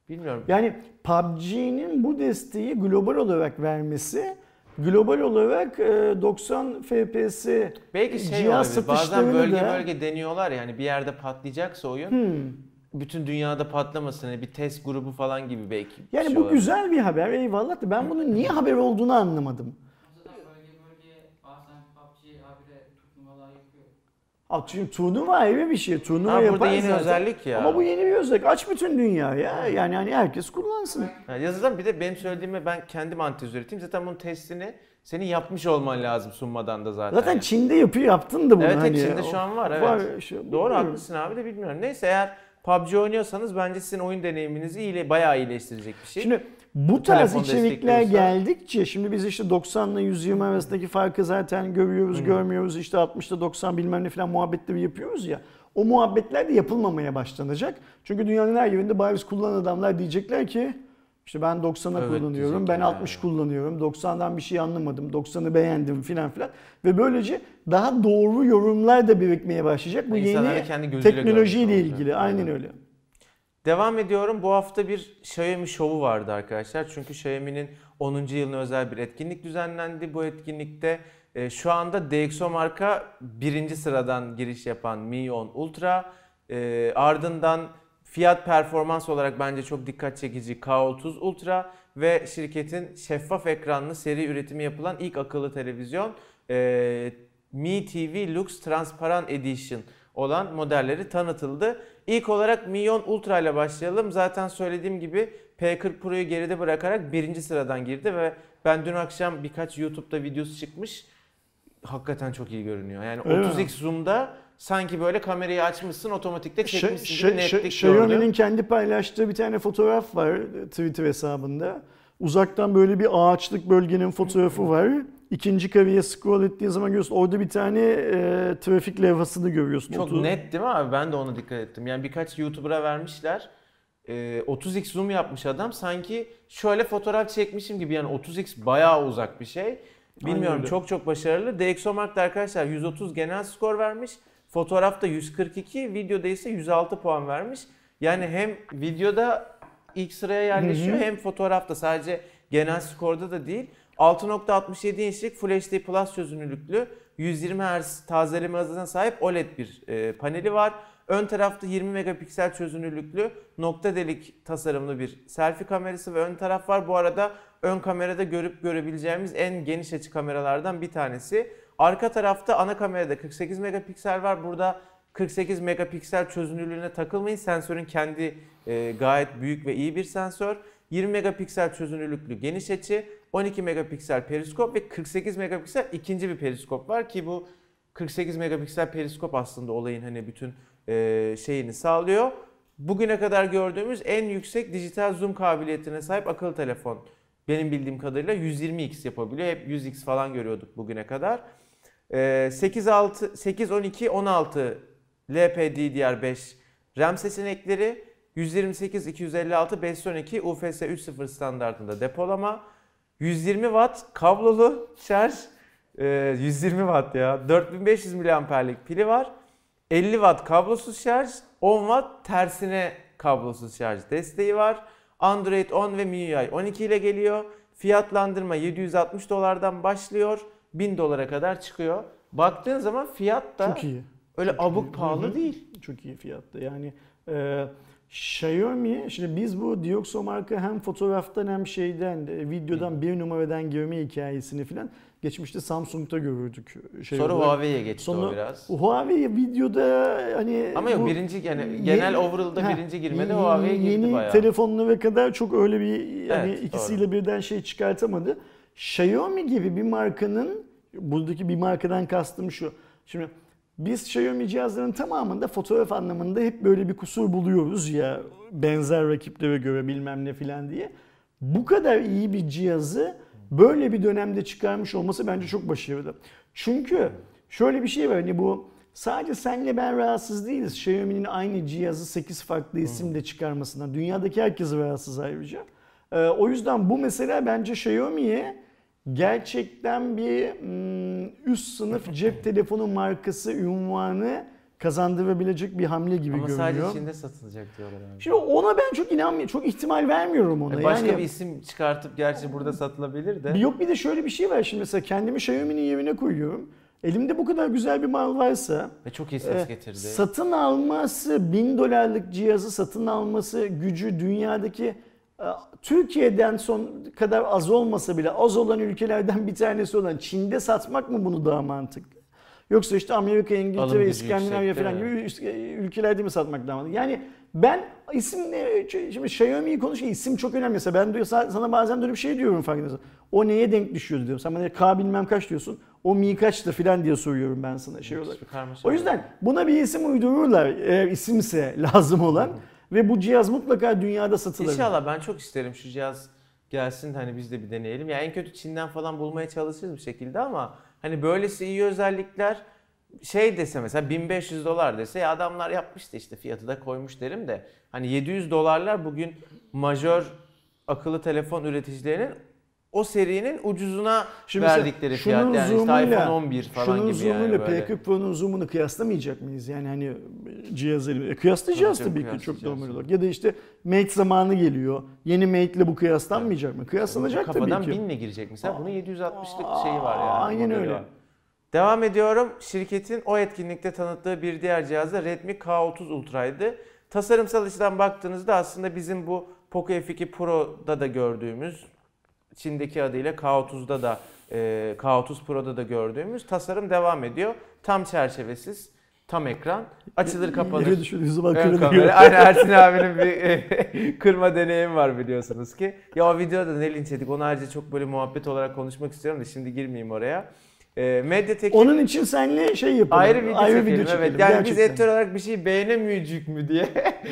Bilmiyorum. Yani PUBG'nin bu desteği global olarak vermesi, global olarak 90 FPS'i belki şey cihaz olabilir, bazen bölge bölge deniyorlar ya hani bir yerde patlayacaksa oyun. Bütün dünyada patlamasın hani bir test grubu falan gibi belki. Yani şey bu olabilir. Güzel bir haber eyvallah da ben bunun niye haber olduğunu anlamadım. Şimdi turnuva ayrı bir şey. Turnuva yapan zaten. Burada yeni özellik ya. Ama bu yeni bir özellik. Aç bütün dünya ya. Yani hani herkes kullansın. Yani yazıdan bir de benim söylediğime ben kendim antiz üreteyim. Zaten bunun testini senin yapmış olman lazım sunmadan da zaten. Zaten yani. Çin'de yaptın da bunu. Evet hani Çin'de şu an var. Evet. Var, şey, doğru haklısın abi de bilmiyorum. Neyse eğer PUBG oynuyorsanız bence sizin oyun deneyiminizi bayağı iyileştirecek bir şey. Şimdi bu tarz içerikler geldikçe şimdi biz işte 90'la 120 arasındaki farkı zaten görüyoruz, görmüyoruz. İşte 60'la 90 bilmem ne falan muhabbetleri yapıyoruz ya. O muhabbetler de yapılmamaya başlanacak. Çünkü dünyanın her yerinde bariz kullanan adamlar diyecekler ki işte ben 90'a evet, kullanıyorum, ben 60 yani. Kullanıyorum, 90'dan bir şey anlamadım, 90'ı beğendim filan filan. Ve böylece daha doğru yorumlar da birikmeye başlayacak. Bu yeni teknolojiyle ilgili. Aynen öyle. Devam ediyorum. Bu hafta bir Xiaomi şovu vardı arkadaşlar. Çünkü Xiaomi'nin 10. yılına özel bir etkinlik düzenlendi. Bu etkinlikte şu anda DxOMark'a 1. sıradan giriş yapan Mi 10 Ultra, ardından fiyat performans olarak bence çok dikkat çekici K30 Ultra ve şirketin şeffaf ekranlı seri üretimi yapılan ilk akıllı televizyon Mi TV Lux Transparent Edition olan modelleri tanıtıldı. İlk olarak Mi 10 Ultra ile başlayalım. Zaten söylediğim gibi P40 Pro'yu geride bırakarak 1. sıradan girdi ve ben dün akşam birkaç YouTube'da videosu çıkmış. Hakikaten çok iyi görünüyor. Yani öyle 30x mi? Zoom'da sanki böyle kamerayı açmışsın, otomatikte çekmişsin gibi netlik gördüm. Xiaomi'nin kendi paylaştığı bir tane fotoğraf var Twitter hesabında. Uzaktan böyle bir ağaçlık bölgenin fotoğrafı var. İkinci kareye scroll ettiğin zaman görüyorsun orada bir tane trafik levhasını görüyorsun. Çok net değil mi abi? Ben de ona dikkat ettim. Yani birkaç YouTuber'a vermişler. 30x zoom yapmış adam. Sanki şöyle fotoğraf çekmişim gibi. Yani 30x bayağı uzak bir şey. Bilmiyorum aynen. Çok başarılı. DxOMark'ta arkadaşlar 130 genel skor vermiş. Fotoğrafta 142, videoda ise 106 puan vermiş. Yani hem videoda ilk sıraya yerleşiyor hem fotoğrafta sadece genel skorda da değil. 6.67 inçlik Full HD Plus çözünürlüklü 120 Hz tazeleme hızına sahip OLED bir paneli var. Ön tarafta 20 megapiksel çözünürlüklü nokta delik tasarımlı bir selfie kamerası ve ön taraf var. Bu arada ön kamerada görüp görebileceğimiz en geniş açı kameralardan bir tanesi. Arka tarafta ana kamerada 48 megapiksel var. Burada 48 megapiksel çözünürlüğüne takılmayın. Sensörün kendi gayet büyük ve iyi bir sensör. 20 megapiksel çözünürlüklü geniş açı, 12 megapiksel periskop ve 48 megapiksel ikinci bir periskop var ki bu 48 megapiksel periskop aslında olayın hani bütün şeyini sağlıyor. Bugüne kadar gördüğümüz en yüksek dijital zoom kabiliyetine sahip akıllı telefon. Benim bildiğim kadarıyla 120x yapabiliyor. Hep 100x falan görüyorduk bugüne kadar. 8, 12, 16 LPDDR5 RAM seçenekleri, 128, 256, 512 UFS 3.0 standartında depolama, 120 Watt kablolu şarj, 120 Watt ya, 4500 mAh'lik pili var. 50 Watt kablosuz şarj, 10 Watt tersine kablosuz şarj desteği var. Android 10 ve MIUI 12 ile geliyor. Fiyatlandırma $760'dan başlıyor, $1000'a kadar çıkıyor. Baktığın zaman fiyat da çok iyi. Öyle çok abuk iyi. Pahalı hı-hı. değil. Çok iyi fiyatta. Yani Xiaomi, şimdi biz bu DxOMark'ı hem fotoğraftan hem şeyden, videodan bir numaradan görme hikayesini filan geçmişte Samsung'da görürdük. Sonra Huawei'ye geçti o biraz. Huawei videoda hani... Ama yok birinci, yani genel overall'da birinci girmede Huawei'ye girdi bayağı. Yeni telefonlara kadar çok öyle bir yani evet, ikisiyle doğru. birden şey çıkartamadı. Xiaomi gibi bir markanın, buradaki bir markadan kastım şu. Şimdi biz Xiaomi cihazlarının tamamında fotoğraf anlamında hep böyle bir kusur buluyoruz ya, benzer rakiplere göre bilmem ne filan diye. Bu kadar iyi bir cihazı böyle bir dönemde çıkarmış olması bence çok başarılı. Çünkü şöyle bir şey var, hani bu sadece senle ben rahatsız değiliz. Xiaomi'nin aynı cihazı 8 farklı isimle çıkarmasından dünyadaki herkes rahatsız ayrıca. O yüzden bu mesela bence Xiaomi'ye gerçekten bir üst sınıf cep telefonu markası unvanı kazandırabilecek bir hamle gibi ama görünüyor. Ama sadece Çin'de satılacak diyorlar. Yani. Şimdi ona ben çok inanmıyorum, çok ihtimal vermiyorum ona. Başka yani, bir isim çıkartıp gerçi burada satılabilir de. Yok bir de şöyle bir şey var, şimdi mesela kendimi Xiaomi'nin yerine koyuyorum. Elimde bu kadar güzel bir mal varsa ve çok iyi ses getirdi. Satın alması, $1000'lık cihazı satın alması gücü dünyadaki Türkiye'den son kadar az olmasa bile az olan ülkelerden bir tanesi olan Çin'de satmak mı bunu daha mantıklı? Yoksa işte Amerika, İngiltere, İskandinavya falan gibi ülkelerde mi satmak daha mantıklı? Yani ben isimle, şimdi Xiaomi'yi konuşuyor, isim çok önemli. Mesela ben diyor, sana bazen böyle bir şey diyorum farkındaysan. O neye denk düşüyordu diyorum. Sen bana K bilmem kaç diyorsun. O mi kaçtı filan diye soruyorum ben sana şey olarak. O yüzden buna bir isim uydururlar eğer isimse lazım olan. Ve bu cihaz mutlaka dünyada satılır. İnşallah, ben çok isterim şu cihaz gelsin, hani biz de bir deneyelim. Ya yani en kötü Çin'den falan bulmaya çalışırız bir şekilde ama hani böylesi iyi özellikler şey dese mesela $1500 dese ya adamlar yapmıştı işte fiyatı da koymuş derim de hani $700 bugün majör akıllı telefon üreticilerinin o serinin ucuzuna şimdi verdikleri fiyat yani işte iPhone 11 falan gibi yani. Şunun zoomuyla P40 Pro'nun zoomunu kıyaslamayacak mıyız? Yani hani cihazları kıyaslayacağız tabii ki çok normal olarak. Ya da işte Mate zamanı geliyor. Yeni Mate'le bu kıyaslanmayacak mı? Kıyaslanacak tabii ki. Kafadan 1000'le girecek mesela. Bunun 760'lık şeyi var yani. Aynen öyle. Var. Devam ediyorum. Şirketin o etkinlikte tanıttığı bir diğer cihaz da Redmi K30 Ultra'ydı. Tasarımsal açıdan baktığınızda aslında bizim bu Poco F2 Pro'da da gördüğümüz, Çin'deki adıyla K30'da da K30 Pro'da da gördüğümüz tasarım devam ediyor. Tam çerçevesiz, tam ekran, açılır kapanır. Yere düşün, yüzüme kırılıyor. Aynı Ersin abinin bir kırma deneyim var biliyorsunuz ki. Ya o videoda ne linç edik, onu ayrıca çok böyle muhabbet olarak konuşmak istiyorum da şimdi girmeyeyim oraya. Onun için seninle şey yapalım. Ayrı video çekelim. Evet. Yani gerçekten. Biz editör olarak bir şey beğenemeyecek mi diye.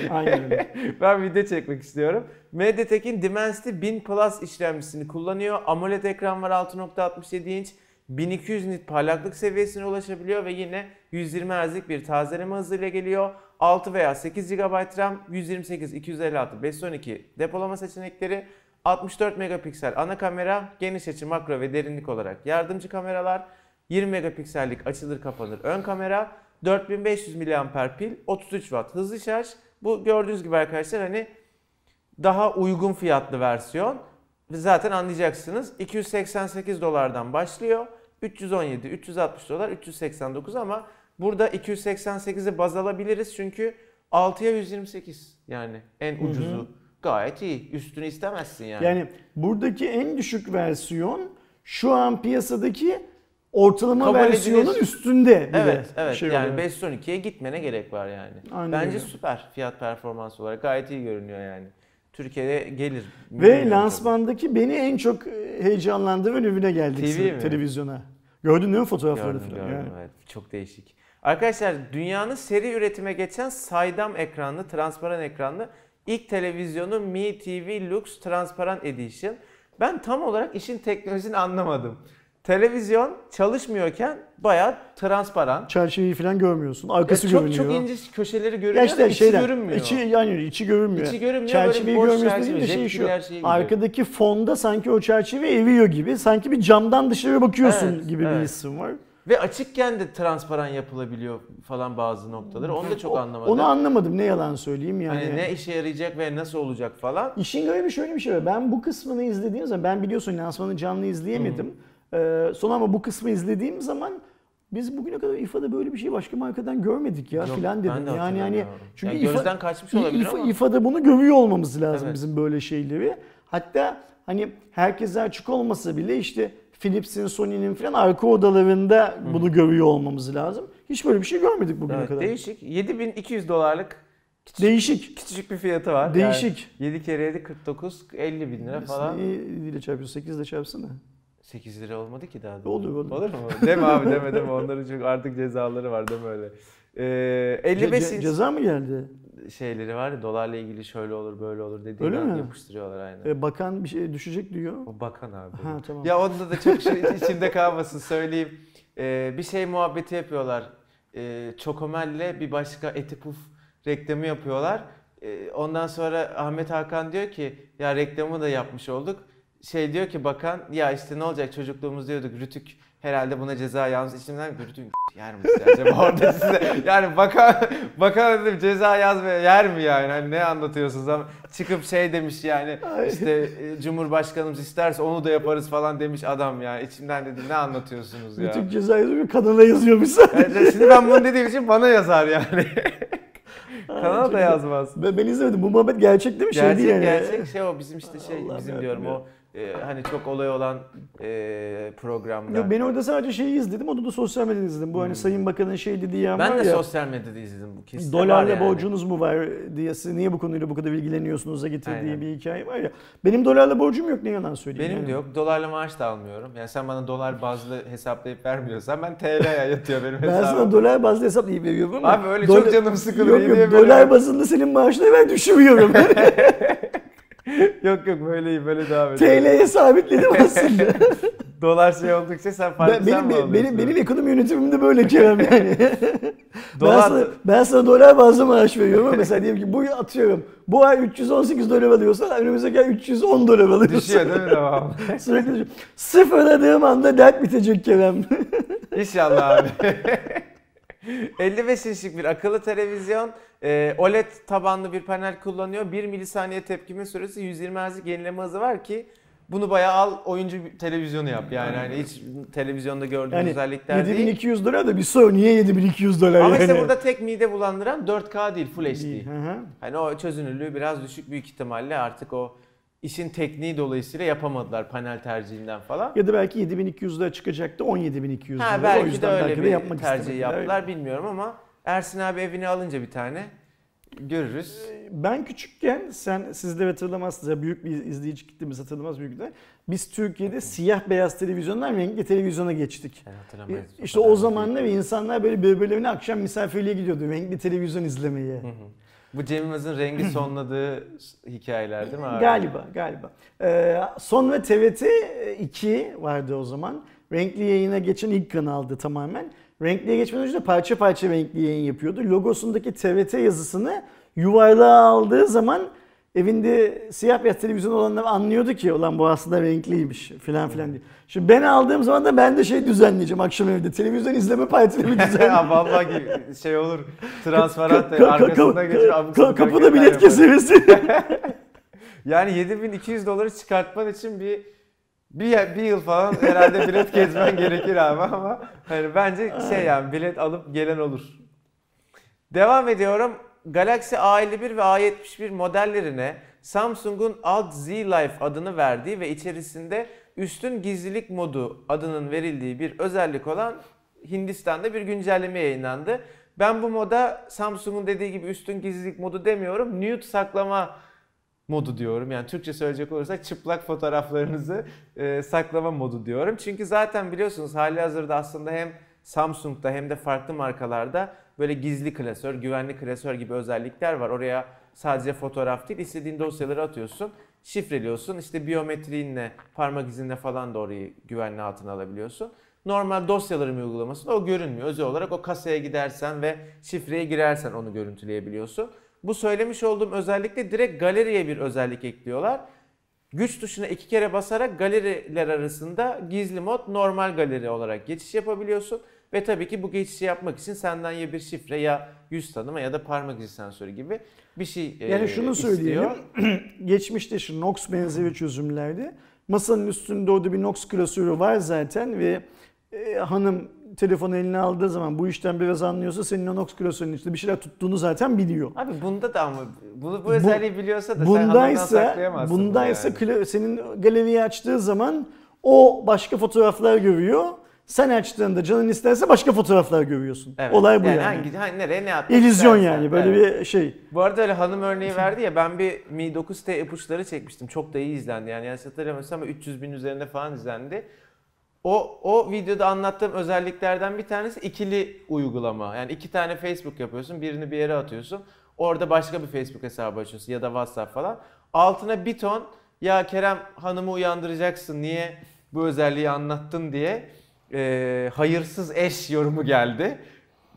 Aynen öyle. Ben video çekmek istiyorum. MediaTek'in Dimensity 1000 Plus işlemcisini kullanıyor. AMOLED ekran var 6.67 inç. 1200 nit parlaklık seviyesine ulaşabiliyor ve yine 120 Hz'lik bir tazeleme hızıyla geliyor. 6 veya 8 GB RAM, 128, 256, 512 depolama seçenekleri. 64 megapiksel ana kamera, geniş açı, makro ve derinlik olarak yardımcı kameralar, 20 megapiksellik açılır kapanır ön kamera, 4500 mAh pil, 33 Watt hızlı şarj. Bu gördüğünüz gibi arkadaşlar hani daha uygun fiyatlı versiyon. Zaten anlayacaksınız. $288'dan başlıyor. 317, $360, 389 ama burada 288'i baz alabiliriz çünkü 6'ya 128 yani en ucuzu. Gayet iyi. Üstünü istemezsin yani. Yani buradaki en düşük versiyon şu an piyasadaki ortalama versiyonun üstünde. Evet, evet. Şey yani 512'ye gitmene gerek var yani. Aynen. Bence süper fiyat performans olarak. Gayet iyi görünüyor yani. Türkiye'de gelir. Ve lansmandaki beni en çok heyecanlandıran ürüne geldik televizyona. Gördün değil mi fotoğrafları falan? Gördüm. Evet. Çok değişik. Arkadaşlar dünyanın seri üretime geçen saydam ekranlı, transparan ekranlı İlk televizyonu Mi TV Lux Transparent Edition. Ben tam olarak işin teknolojisini anlamadım. Televizyon çalışmıyorken bayağı transparan. Çerçeveyi falan görmüyorsun. Arkası çok, görünüyor. Çok ince köşeleri görünüyor işte ama içi görünmüyor. İçi görünmüyor. İçi görünmüyor. Çerçeveyi görmüyorsun dediğim de şey şu. Arkadaki fonda sanki o çerçeve eriyor gibi. Sanki bir camdan dışarı bakıyorsun gibi bir hissim var. Ve açıkken de transparan yapılabiliyor falan bazı noktaları. Onu da çok anlamadım. Onu anlamadım, ne yalan söyleyeyim yani. Hani ne işe yarayacak ve nasıl olacak falan. İşin garibi şöyle bir şey var. Ben bu kısmını izlediğim zaman, ben biliyorsun lansmanı canlı izleyemedim. Sonra ama bu kısmı izlediğim zaman biz bugüne kadar İFA'da böyle bir şey başka markadan görmedik ya filan dedim. De yani çünkü yani gözden kaçmış olabilir İFA, ama İFA'da bunu görüyor olmamız lazım bizim böyle şeyleri. Hatta hani herkese açık olmasa bile işte Philips'in, Sony'nin filan arka odalarında bunu görüyor olmamız lazım. Hiç böyle bir şey görmedik bugüne kadar. Değişik. $7.200 küçük, küçücük bir fiyatı var. Değişik. Yani 7x7 49 50 bin lira falan. 7 ile çarpıyor 8 ile çarpsana. 8 lira olmadı ki daha da. Olur. Olur mu? Deme abi deme. Onların çünkü artık cezaları var deme öyle. 55 inç... Ceza mı geldi? Şeyleri var ya, dolarla ilgili şöyle olur böyle olur dediğinden yapıştırıyorlar aynen. Bakan bir şey düşecek diyor. O bakan abi. Ha, tamam. Ya onda da çok şey içinde kalmasın söyleyeyim. Bir şey muhabbeti yapıyorlar. Çokomel'le bir başka Etipuf reklamı yapıyorlar. Ondan sonra Ahmet Hakan diyor ki ya reklamı da yapmış olduk. Şey diyor ki bakan, ya işte ne olacak çocukluğumuz diyorduk Rütük herhalde buna ceza yazmış. İçimden Rütük'ün yer mi acaba orada size? Yani bakan dedim ceza yazmaya yer mi yani? Hani ne anlatıyorsunuz ama çıkıp şey demiş yani işte Cumhurbaşkanımız isterse onu da yaparız falan demiş adam yani. İçimden dedim ne anlatıyorsunuz ya? Rütük ceza yazıyor, kanala yazıyormuş sadece. Yani şimdi ben bunu dediğim için bana yazar yani. Kanal da yazmaz. Ben izlemedim. Bu muhabbet gerçek değil mi? Gerçek, şey değil yani. Gerçek şey o bizim işte şey Allah bizim diyorum ya. O hani çok olay olan programlar. Yok, ben orada sadece şeyi izledim. Onu da sosyal medyada izledim. Bu hani Sayın Bakan'ın şey dediği yan var ya. Ben de sosyal medyada izledim. Bu dolarla yani borcunuz mu var diye siz niye bu konuyla bu kadar ilgileniyorsunuz'a getirdiği bir hikaye var ya. Benim dolarla borcum yok, ne yalan söyleyeyim. Benim de yok. Dolarla maaş da almıyorum. Yani sen bana dolar bazlı hesaplayıp vermiyorsan ben TL'ye yatıyor benim hesabım. Ben sana dolar bazlı hesaplayıp veriyorum. Abi öyle çok canım sıkılıyor. Yok, dolar bazında senin maaşını ben düşürüyorum. Yok böyle devam ediyorum. TL'ye sabitledim aslında. Dolar şey oldukça sen farklı sen mi alıyorsun? Benim ekonomi yönetimimde böyle Kerem yani. ben sana dolar bazlı maaş veriyorum ama mesela diyelim ki bu atıyorum. Bu ay $318 alıyorsan önümüzdeki ay $310 alıyorsun. Düşüyor değil mi devamlı? Sürekli düşüyor. Sıfır ödediğim anda dert bitecek Kerem. İnşallah abi. 55 inçlik bir akıllı televizyon, OLED tabanlı bir panel kullanıyor. 1 milisaniye tepkime süresi, 120 Hz'lik yenileme hızı var ki bunu bayağı al oyuncu televizyonu yap yani hani hiç televizyonda gördüğün yani özellikler değil. $7.200 da bir soru niye $7.200 ama yani. Ama işte burada tek mide bulandıran 4K değil Full HD. Hani o çözünürlüğü biraz düşük, büyük ihtimalle artık o İşin tekniği dolayısıyla yapamadılar panel tercihinden falan. Ya da belki 7200'de çıkacaktı 17200'de. Ha belki o yüzden de öyle bir tercih yaptılar öyle. Bilmiyorum ama Ersin abi evine alınca bir tane görürüz. Ben küçükken siz de hatırlamazsınız ya, büyük bir izleyici kitlemiz hatırlamaz büyükler. Biz Türkiye'de siyah beyaz televizyondan renkli televizyona geçtik. Hatırlamayız. İşte o zamanlar insanlar böyle birbirlerine akşam misafirliğe gidiyordu renkli televizyon izlemeye. Bu Cem Yılmaz'ın rengi sonladığı hikayeler değil mi abi? Galiba. Sonra TRT 2 vardı o zaman. Renkli yayına geçen ilk kanaldı tamamen. Renkliye geçmeden önce de parça parça renkli yayın yapıyordu. Logosundaki TRT yazısını yuvarlığa aldığı zaman evinde siyah beyaz televizyon olanlar anlıyordu ki ulan bu aslında renkliymiş filan diye. Şimdi ben aldığım zaman da ben de şey düzenleyeceğim akşam evde. Televizyon izleme partilerimi düzenleyeceğim. Vallahi şey olur. Transparant arkasında geçir. Kapıda bilet kesilmesi. Yani $7.200 çıkartman için bir yıl falan herhalde bilet gezmen gerekir abi ama hani bence şey yani bilet alıp gelen olur. Devam ediyorum. Galaxy A51 ve A71 modellerine Samsung'un Alt Z Life adını verdiği ve içerisinde üstün gizlilik modu adının verildiği bir özellik olan Hindistan'da bir güncelleme yayınlandı. Ben bu moda Samsung'un dediği gibi üstün gizlilik modu demiyorum, nude saklama modu diyorum. Yani Türkçe söyleyecek olursak çıplak fotoğraflarınızı saklama modu diyorum. Çünkü zaten biliyorsunuz halihazırda aslında hem Samsung'da hem de farklı markalarda böyle gizli klasör, güvenli klasör gibi özellikler var. Oraya sadece fotoğraf değil, istediğin dosyaları atıyorsun. şifreliyorsun. İşte biyometriğinle, parmak izinle falan da orayı güvenli altına alabiliyorsun. Normal dosyaların uygulamasında o görünmüyor. Özel olarak o kasaya gidersen ve şifreye girersen onu görüntüleyebiliyorsun. Bu söylemiş olduğum özellikle direkt galeriye bir özellik ekliyorlar. Güç tuşuna 2 kere basarak galeriler arasında gizli mod, normal galeri olarak geçiş yapabiliyorsun. Ve tabii ki bu geçişi yapmak için senden ya bir şifre ya yüz tanıma ya da parmak izi sensörü gibi bir şey yani şunu istiyor. Geçmişte şu Nox benzeri çözümlerde masanın üstünde orada bir Nox klasörü var zaten ve hanım telefonu eline aldığı zaman bu işten biraz anlıyorsa senin o Nox klasörünün içinde bir şeyler tuttuğunu zaten biliyor. Abi bunda da ama bu özelliği biliyorsa da sen hanımdan saklayamazsın. Bundaysa yani senin galeriyi açtığı zaman o başka fotoğraflar görüyor. Sen açtığında canın isterse başka fotoğraflar görüyorsun. Evet. Olay bu yani. Hangi, nereye ne atmışlar? İllüzyon yani böyle evet. Bir şey. Bu arada öyle hanım örneği verdi ya, ben bir Mi 9T ipuçları çekmiştim. Çok da iyi izlendi yani. Yani hatırlamıyorsam 300.000 üzerinde falan izlendi. O videoda anlattığım özelliklerden bir tanesi ikili uygulama. Yani 2 tane Facebook yapıyorsun, birini bir yere atıyorsun. Orada başka bir Facebook hesabı açıyorsun ya da WhatsApp falan. Altına bir ton ya Kerem hanımı uyandıracaksın niye bu özelliği anlattın diye hayırsız eş yorumu geldi.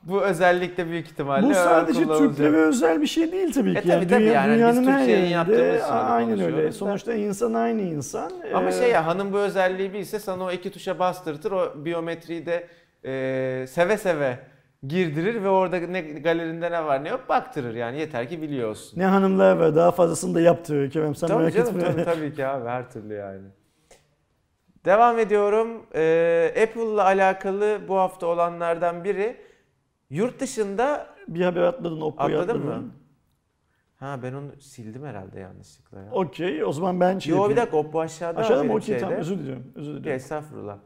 Bu özellikle büyük ihtimalle bu sadece Türklere özel bir şey değil tabii ki. Tabii yani dünyanın her yerinde aynen öyle. Sonuçta insan aynı insan. Ama hanım bu özelliği bilse sana o 2 tuşa bastırtır. O biyometriyi de seve seve girdirir ve orada galerinde ne var ne yok baktırır yani, yeter ki biliyorsun. Ne hanımlar var, daha fazlasını da yaptırıyor Kerem, sen merak etme. Tabii ki abi, her türlü yani. Devam ediyorum. Apple'la alakalı bu hafta olanlardan biri, yurt dışında bir haber atladın, Oppo'yu atladın mı? Ha, ben onu sildim herhalde yanlışlıkla ya. Okey, o zaman ben şey yapayım. Bir dakika, Oppo aşağıda. Aşağıda mı? Okey, tamam, özür diliyorum. Estağfurullah.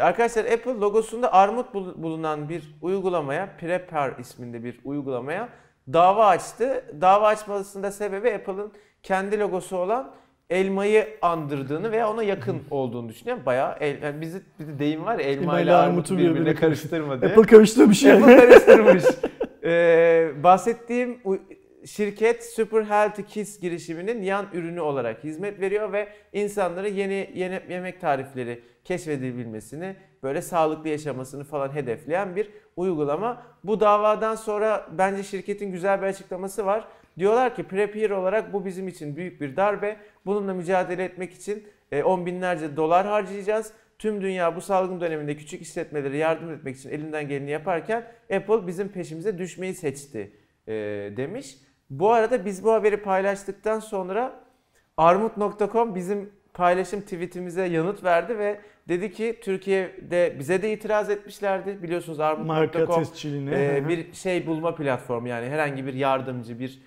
Arkadaşlar, Apple logosunda armut bulunan bir uygulamaya, Prepare isminde bir uygulamaya dava açtı. Dava açmasında sebebi Apple'ın kendi logosu olan elmayı andırdığını veya ona yakın olduğunu düşünüyorum. Bayağı yani bizi bir de deyim var ya, elma ile armutu birbirine karıştırma diye. Apple karıştırmış yani. Apple karıştırmış. Bahsettiğim şirket Super Healthy Kids girişiminin yan ürünü olarak hizmet veriyor ve insanlara yeni yemek tarifleri keşfedilebilmesini, böyle sağlıklı yaşamasını falan hedefleyen bir uygulama. Bu davadan sonra bence şirketin güzel bir açıklaması var. Diyorlar ki Prepare olarak bu bizim için büyük bir darbe. Bununla mücadele etmek için on binlerce dolar harcayacağız. Tüm dünya bu salgın döneminde küçük işletmelere yardım etmek için elinden geleni yaparken Apple bizim peşimize düşmeyi seçti demiş. Bu arada biz bu haberi paylaştıktan sonra armut.com bizim paylaşım tweetimize yanıt verdi ve dedi ki Türkiye'de bize de itiraz etmişlerdi. Biliyorsunuz armut.com bir şey bulma platformu, yani herhangi bir yardımcı, bir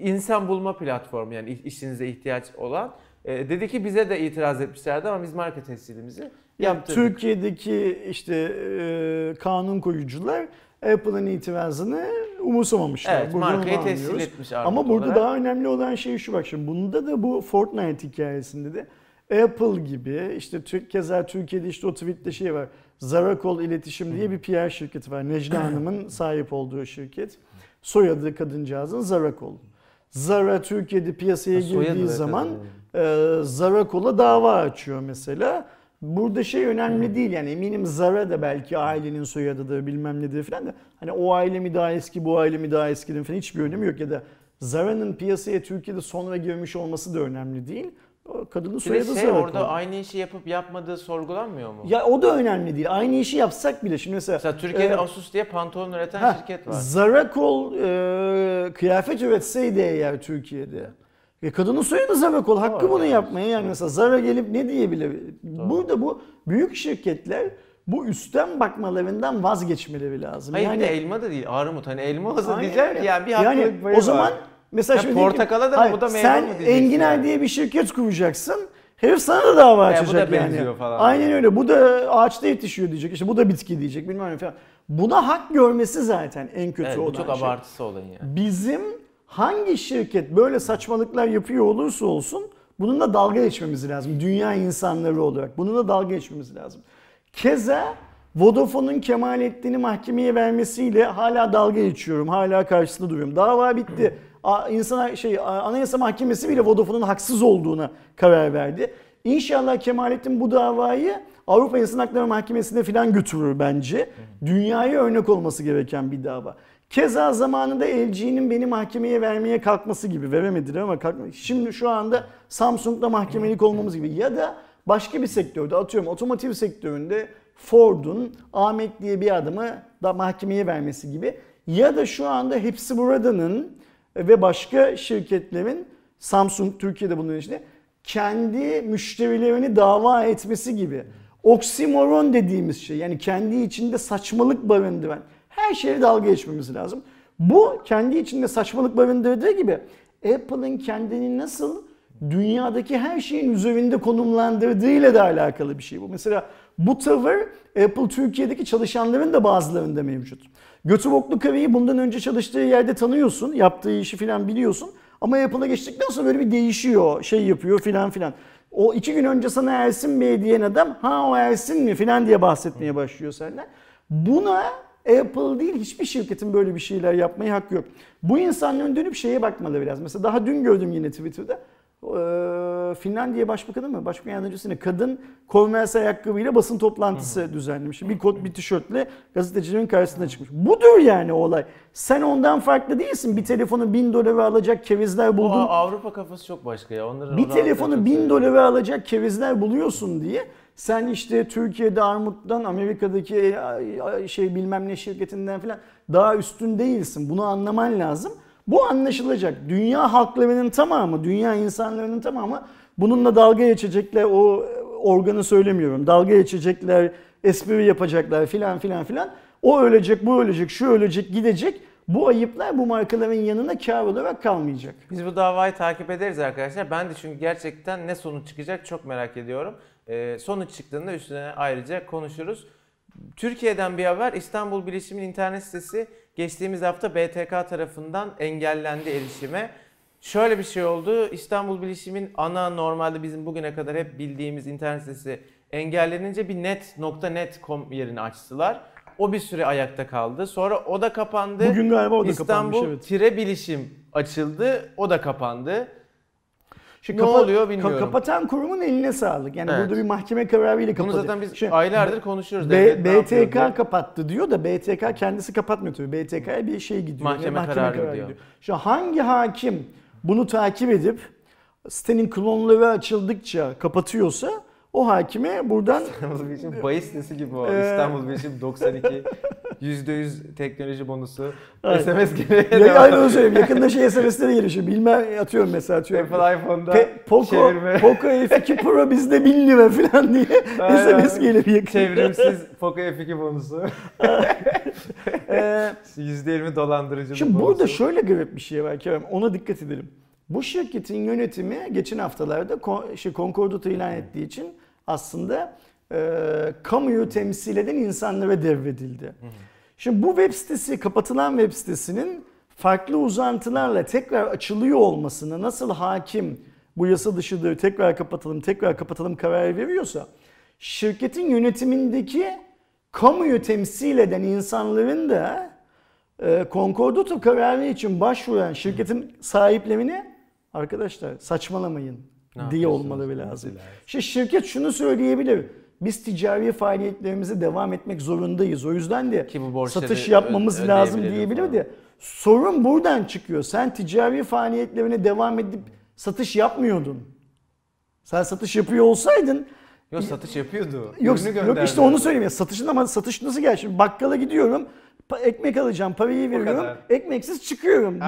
insan bulma platformu, yani işinize ihtiyaç olan. Dedi ki bize de itiraz etmişlerdi ama biz marka tescilimizi yaptırdık. Yani Türkiye'deki işte kanun koyucular Apple'ın itirazını umursamamışlar. Evet, buradan markayı tescil etmiş armut ama burada olarak. Daha önemli olan şey şu, bak şimdi bunda da bu Fortnite hikayesinde de Apple gibi işte keza Türkiye'de işte o tweette şey var. Zara Kol İletişim diye bir PR şirketi var. Necla Hanım'ın sahip olduğu şirket. Soyadı kadıncağızın Zara Kol. Zara Türkiye'de piyasaya girdiği zaman Zara Kol'a dava açıyor mesela. Burada şey önemli değil yani, eminim Zara da belki ailenin soyadıdır bilmem nedir falan da hani o aile mi daha eski bu aile mi daha eski falan hiçbir önemi yok ya da Zara'nın piyasaya Türkiye'de sonra girmiş olması da önemli değil. Kadının soyadı Zara. Orada aynı işi yapıp yapmadığı sorgulanmıyor mu? Ya o da önemli değil. Aynı işi yapsak bile şimdi mesela Türkiye'de Asus diye pantolon üreten şirket var. Zara Kol kıyafet üretseydi eğer Türkiye'de. Kadının soyadı Zara Kol. Hakkı bunu yapmaya yani mesela Zara gelip ne diyebilir? Burada bu büyük şirketler bu üstten bakmalarından vazgeçmeleri lazım. Hayır yani, bir de elma da değil armut. Hani elma olsa diyeceğim ki yani bir hakkı yani, o zaman var. Mesela ya şimdi portakala da hayır, bu da meyve mi diyeceksin? Sen Enginar yani diye bir şirket kuracaksın. Herif sana da dava açacak yani. Falan aynen yani. Öyle. Bu da ağaçta yetişiyor diyecek. İşte bu da bitki diyecek. Bilmem ne falan. Buna hak görmesi zaten en kötü olan çok şey. Abartısı olan yani. Bizim hangi şirket böyle saçmalıklar yapıyor olursa olsun bununla dalga geçmemiz lazım. Dünya insanları olarak bununla dalga geçmemiz lazım. Keza Vodafone'un Kemalettin'i mahkemeye vermesiyle hala dalga geçiyorum. Hala karşısında duruyorum. Dava bitti. Anayasa Mahkemesi bile Vodafone'un haksız olduğuna karar verdi. İnşallah Kemalettin bu davayı Avrupa İnsan Hakları Mahkemesi'ne falan götürür bence. Dünyaya örnek olması gereken bir dava. Keza zamanında LG'nin beni mahkemeye vermeye kalkması gibi, veremediler ama şimdi şu anda Samsung'da mahkemelik olmamız gibi ya da başka bir sektörde, atıyorum otomotiv sektöründe Ford'un Ahmet diye bir adamı da mahkemeye vermesi gibi ya da şu anda hepsi buradanın ve başka şirketlerin, Samsung Türkiye'de bunun içinde kendi müşterilerini dava etmesi gibi. Oksimoron dediğimiz şey, yani kendi içinde saçmalık barındıran her şeye dalga geçmemiz lazım. Bu kendi içinde saçmalık barındırdığı gibi Apple'ın kendini nasıl dünyadaki her şeyin üzerinde konumlandırdığıyla da alakalı bir şey bu. Mesela bu tavır Apple Türkiye'deki çalışanların da bazılarında mevcut. Götü boklu karıyı bundan önce çalıştığı yerde tanıyorsun, yaptığı işi filan biliyorsun. Ama Apple'a geçtikten sonra böyle bir değişiyor, şey yapıyor filan filan. O iki gün önce sana Ersin Bey diyen adam, ha o Ersin mi filan diye bahsetmeye başlıyor senden. Buna Apple değil, hiçbir şirketin böyle bir şeyler yapmaya hakkı yok. Bu insanların dönüp şeye bakmaları lazım. Mesela daha dün gördüm yine Twitter'da. Finlandiya Başbakanı mı? Başbakan yardımcısına kadın Converse ayakkabıyla basın toplantısı düzenlemiş. Bir kot, bir tişörtle gazetecilerin karşısına çıkmış. Budur yani olay. Sen ondan farklı değilsin. Bir telefonu $1000 alacak kevizler buldun. Avrupa kafası çok başka ya. Onların bir telefonu $1000 alacak kevizler buluyorsun diye sen işte Türkiye'de armuttan, Amerika'daki bilmem ne şirketinden falan daha üstün değilsin. Bunu anlaman lazım. Bu anlaşılacak. Dünya halklarının tamamı, dünya insanlarının tamamı bununla dalga geçecekler. O organı söylemiyorum. Dalga geçecekler, espri yapacaklar filan filan filan. O ölecek, bu ölecek, şu ölecek, gidecek. Bu ayıplar bu markaların yanına kâr olarak kalmayacak. Biz bu davayı takip ederiz arkadaşlar. Ben de çünkü gerçekten ne sonuç çıkacak çok merak ediyorum. Sonuç çıktığında üstüne ayrıca konuşuruz. Türkiye'den bir haber. İstanbul Bilişim'in internet sitesi geçtiğimiz hafta BTK tarafından engellendi erişime. Şöyle bir şey oldu. İstanbul Bilişim'in ana, normalde bizim bugüne kadar hep bildiğimiz internet sitesi engellenince bir net.net.com yerini açtılar. O bir süre ayakta kaldı. Sonra o da kapandı. Bugün galiba o da kapanmış. İstanbul Tire Bilişim açıldı. O da kapandı. Ne oluyor bilmiyorum. Kapatan kurumun eline sağlık. Yani evet. Burada bir mahkeme kararıyla kapatıyor. Bunu zaten biz aylardır konuşuyoruz. BTK kapattı diyor da BTK kendisi kapatmıyor tabii. BTK'ya bir şey gidiyor. Mahkeme kararı gidiyor. Şu hangi hakim bunu takip edip sitenin klonları açıldıkça kapatıyorsa o hakime buradan... İstanbul Bilişim bahis sitesi gibi o. İstanbul Bilişim 92 %100 teknoloji bonusu. Evet. SMS gibi. Aynen öyle söyleyeyim. Yakında SMS'lere gelişiyor. Bilmem atıyorum. Apple iPhone'da çevirme. Poco F2 Pro bizde 1000 lira falan diye SMS gelip yakında. Çevrimsiz Poco F2 bonusu. %20 dolandırıcılık bonusu. Şimdi burada şöyle garip bir şey var ki ona dikkat edelim. Bu şirketin yönetimi geçen haftalarda konkordato ilan ettiği için aslında kamuyu temsil eden insanlara devredildi. Şimdi bu web sitesi, kapatılan web sitesinin farklı uzantılarla tekrar açılıyor olmasını nasıl hakim bu yasa dışıdır, tekrar kapatalım kararı veriyorsa şirketin yönetimindeki kamuyu temsil eden insanların da konkordato kararı için başvuran şirketin sahiplerini arkadaşlar saçmalamayın diye olmaları lazım. Şimdi şirket şunu söyleyebilir. Biz ticari faaliyetlerimize devam etmek zorundayız. O yüzden de satış yapmamız lazım diyebilir de. Sorun buradan çıkıyor. Sen ticari faaliyetlerine devam edip satış yapmıyordun. Sen satış yapıyor olsaydın. Yok, satış yapıyordu. Yok işte onu söyleyeyim. Satışın ama satış nasıl gel? Şimdi bakkala gidiyorum. Ekmek alacağım, parayı veriyorum, ekmeksiz çıkıyorum.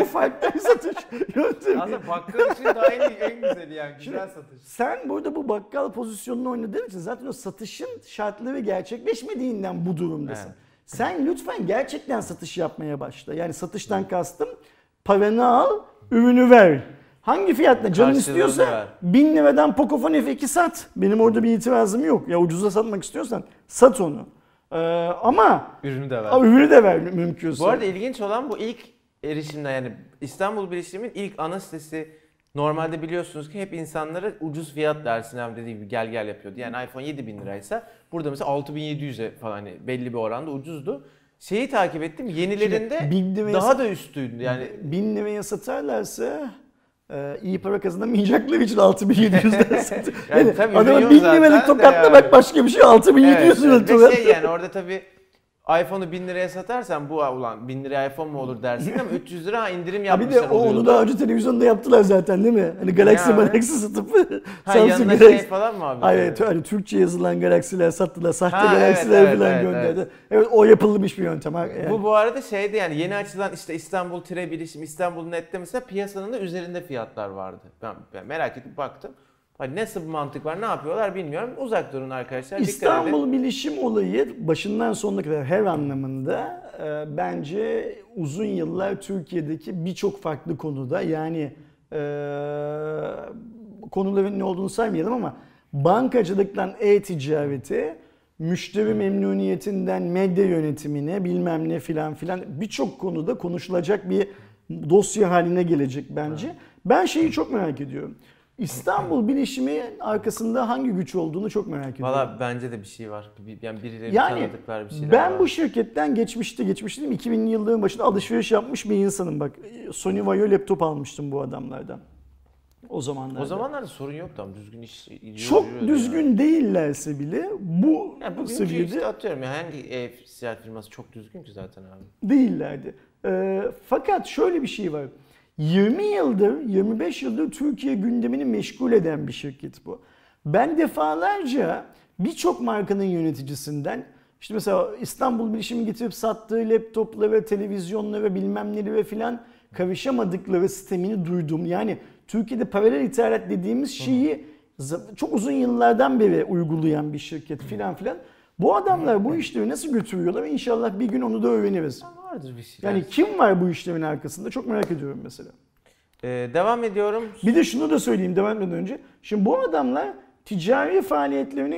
Bu farklı bir satış yöntemi. Aslında bakkal için daha en güzeli yani, güzel satış. Sen burada bu bakkal pozisyonunu oynadığın için zaten o satışın şartları gerçekleşmediğinden bu durumdasın. Evet. Sen lütfen gerçekten satış yapmaya başla. Yani satıştan kastım paranı al, ürünü ver. Hangi fiyatla canın istiyorsa 1000 liradan Pocophone F2 sat. Benim orada bir itirazım yok. Ya ucuza satmak istiyorsan sat onu. Ama ürünü de ver mümkünse. Bu arada ilginç olan bu ilk erişimden, yani İstanbul Bilişim'in ilk ana sitesi normalde biliyorsunuz ki hep insanlara ucuz fiyat dersin hem dediği gibi gel yapıyordu. Yani iPhone 7000 liraysa burada mesela 6700'e falan, hani belli bir oranda ucuzdu. şeyi takip ettim. Yenilerinde daha da üstüydü. Yani 1000 liraya satarlarsa iyi para kazanamayacaklar için 6.700'den satıyor. Yani adamın 1000 liralık tokatla bak başka bir şey 6.700'den satıyor. Şey yani orada tabii iPhone'u 1000 liraya satarsan bu ulan 1000 liraya iPhone mu olur dersin ama 300 lira indirim yapmışlar. Bir de onu daha önce televizyonda yaptılar zaten değil mi? Hani Galaxy satıp Samsung Galaxy şey falan mı abi? Hayır, yani Türkçe yazılan Galaxy'ler sattılar, sahte Galaxy'ler falan gönderdi. Evet, o yapılmış bir yöntem. Yani. Bu arada şeydi yani yeni açılan işte İstanbul Tire Bilişim, İstanbul Net'te mesela piyasanın da üzerinde fiyatlar vardı. Ben merak edip baktım. Hani nasıl bir mantık var, ne yapıyorlar bilmiyorum. Uzak durun arkadaşlar. İstanbul Bilişim olayı başından sonuna kadar her anlamında bence uzun yıllar Türkiye'deki birçok farklı konuda yani konuların ne olduğunu saymayalım ama bankacılıktan e-ticareti, müşteri memnuniyetinden medya yönetimine bilmem ne filan filan birçok konuda konuşulacak bir dosya haline gelecek bence. Ben şeyi çok merak ediyorum. İstanbul Bilişimi arkasında hangi güç olduğunu çok merak ediyorum. Valla bence de bir şey var. Yani birileri tanıdıklar bir şeyler ben var. Bu şirketten geçmişti değil mi? 2000'li yılların başında alışveriş yapmış bir insanım bak. Sony Vaio laptop almıştım bu adamlardan. O zamanlarda sorun yoktu ama düzgün iş... Çok düzgün yani. Değillerse bile bu yani seviyede... Işte atıyorum ya hangi e-ticaret firması çok düzgün ki zaten abi. Değillerdi. Fakat şöyle bir şey var. 20 yıldır, 25 yıldır Türkiye gündemini meşgul eden bir şirket bu. Ben defalarca birçok markanın yöneticisinden, işte mesela İstanbul Bilişim'i getirip sattığı laptopla ve televizyonla ve bilmem neleri ve filan kavuşamadıkları sistemini duydum. Yani Türkiye'de paralel ithalat dediğimiz şeyi çok uzun yıllardan beri uygulayan bir şirket filan filan. Bu adamlar bu işleri nasıl götürüyorlar? İnşallah bir gün onu da öğreniriz. Vardır bir şey. Yani kim var bu işlemin arkasında? Çok merak ediyorum mesela. Devam ediyorum. Bir de şunu da söyleyeyim devam etmeden önce. Şimdi bu adamlar ticari faaliyetlerini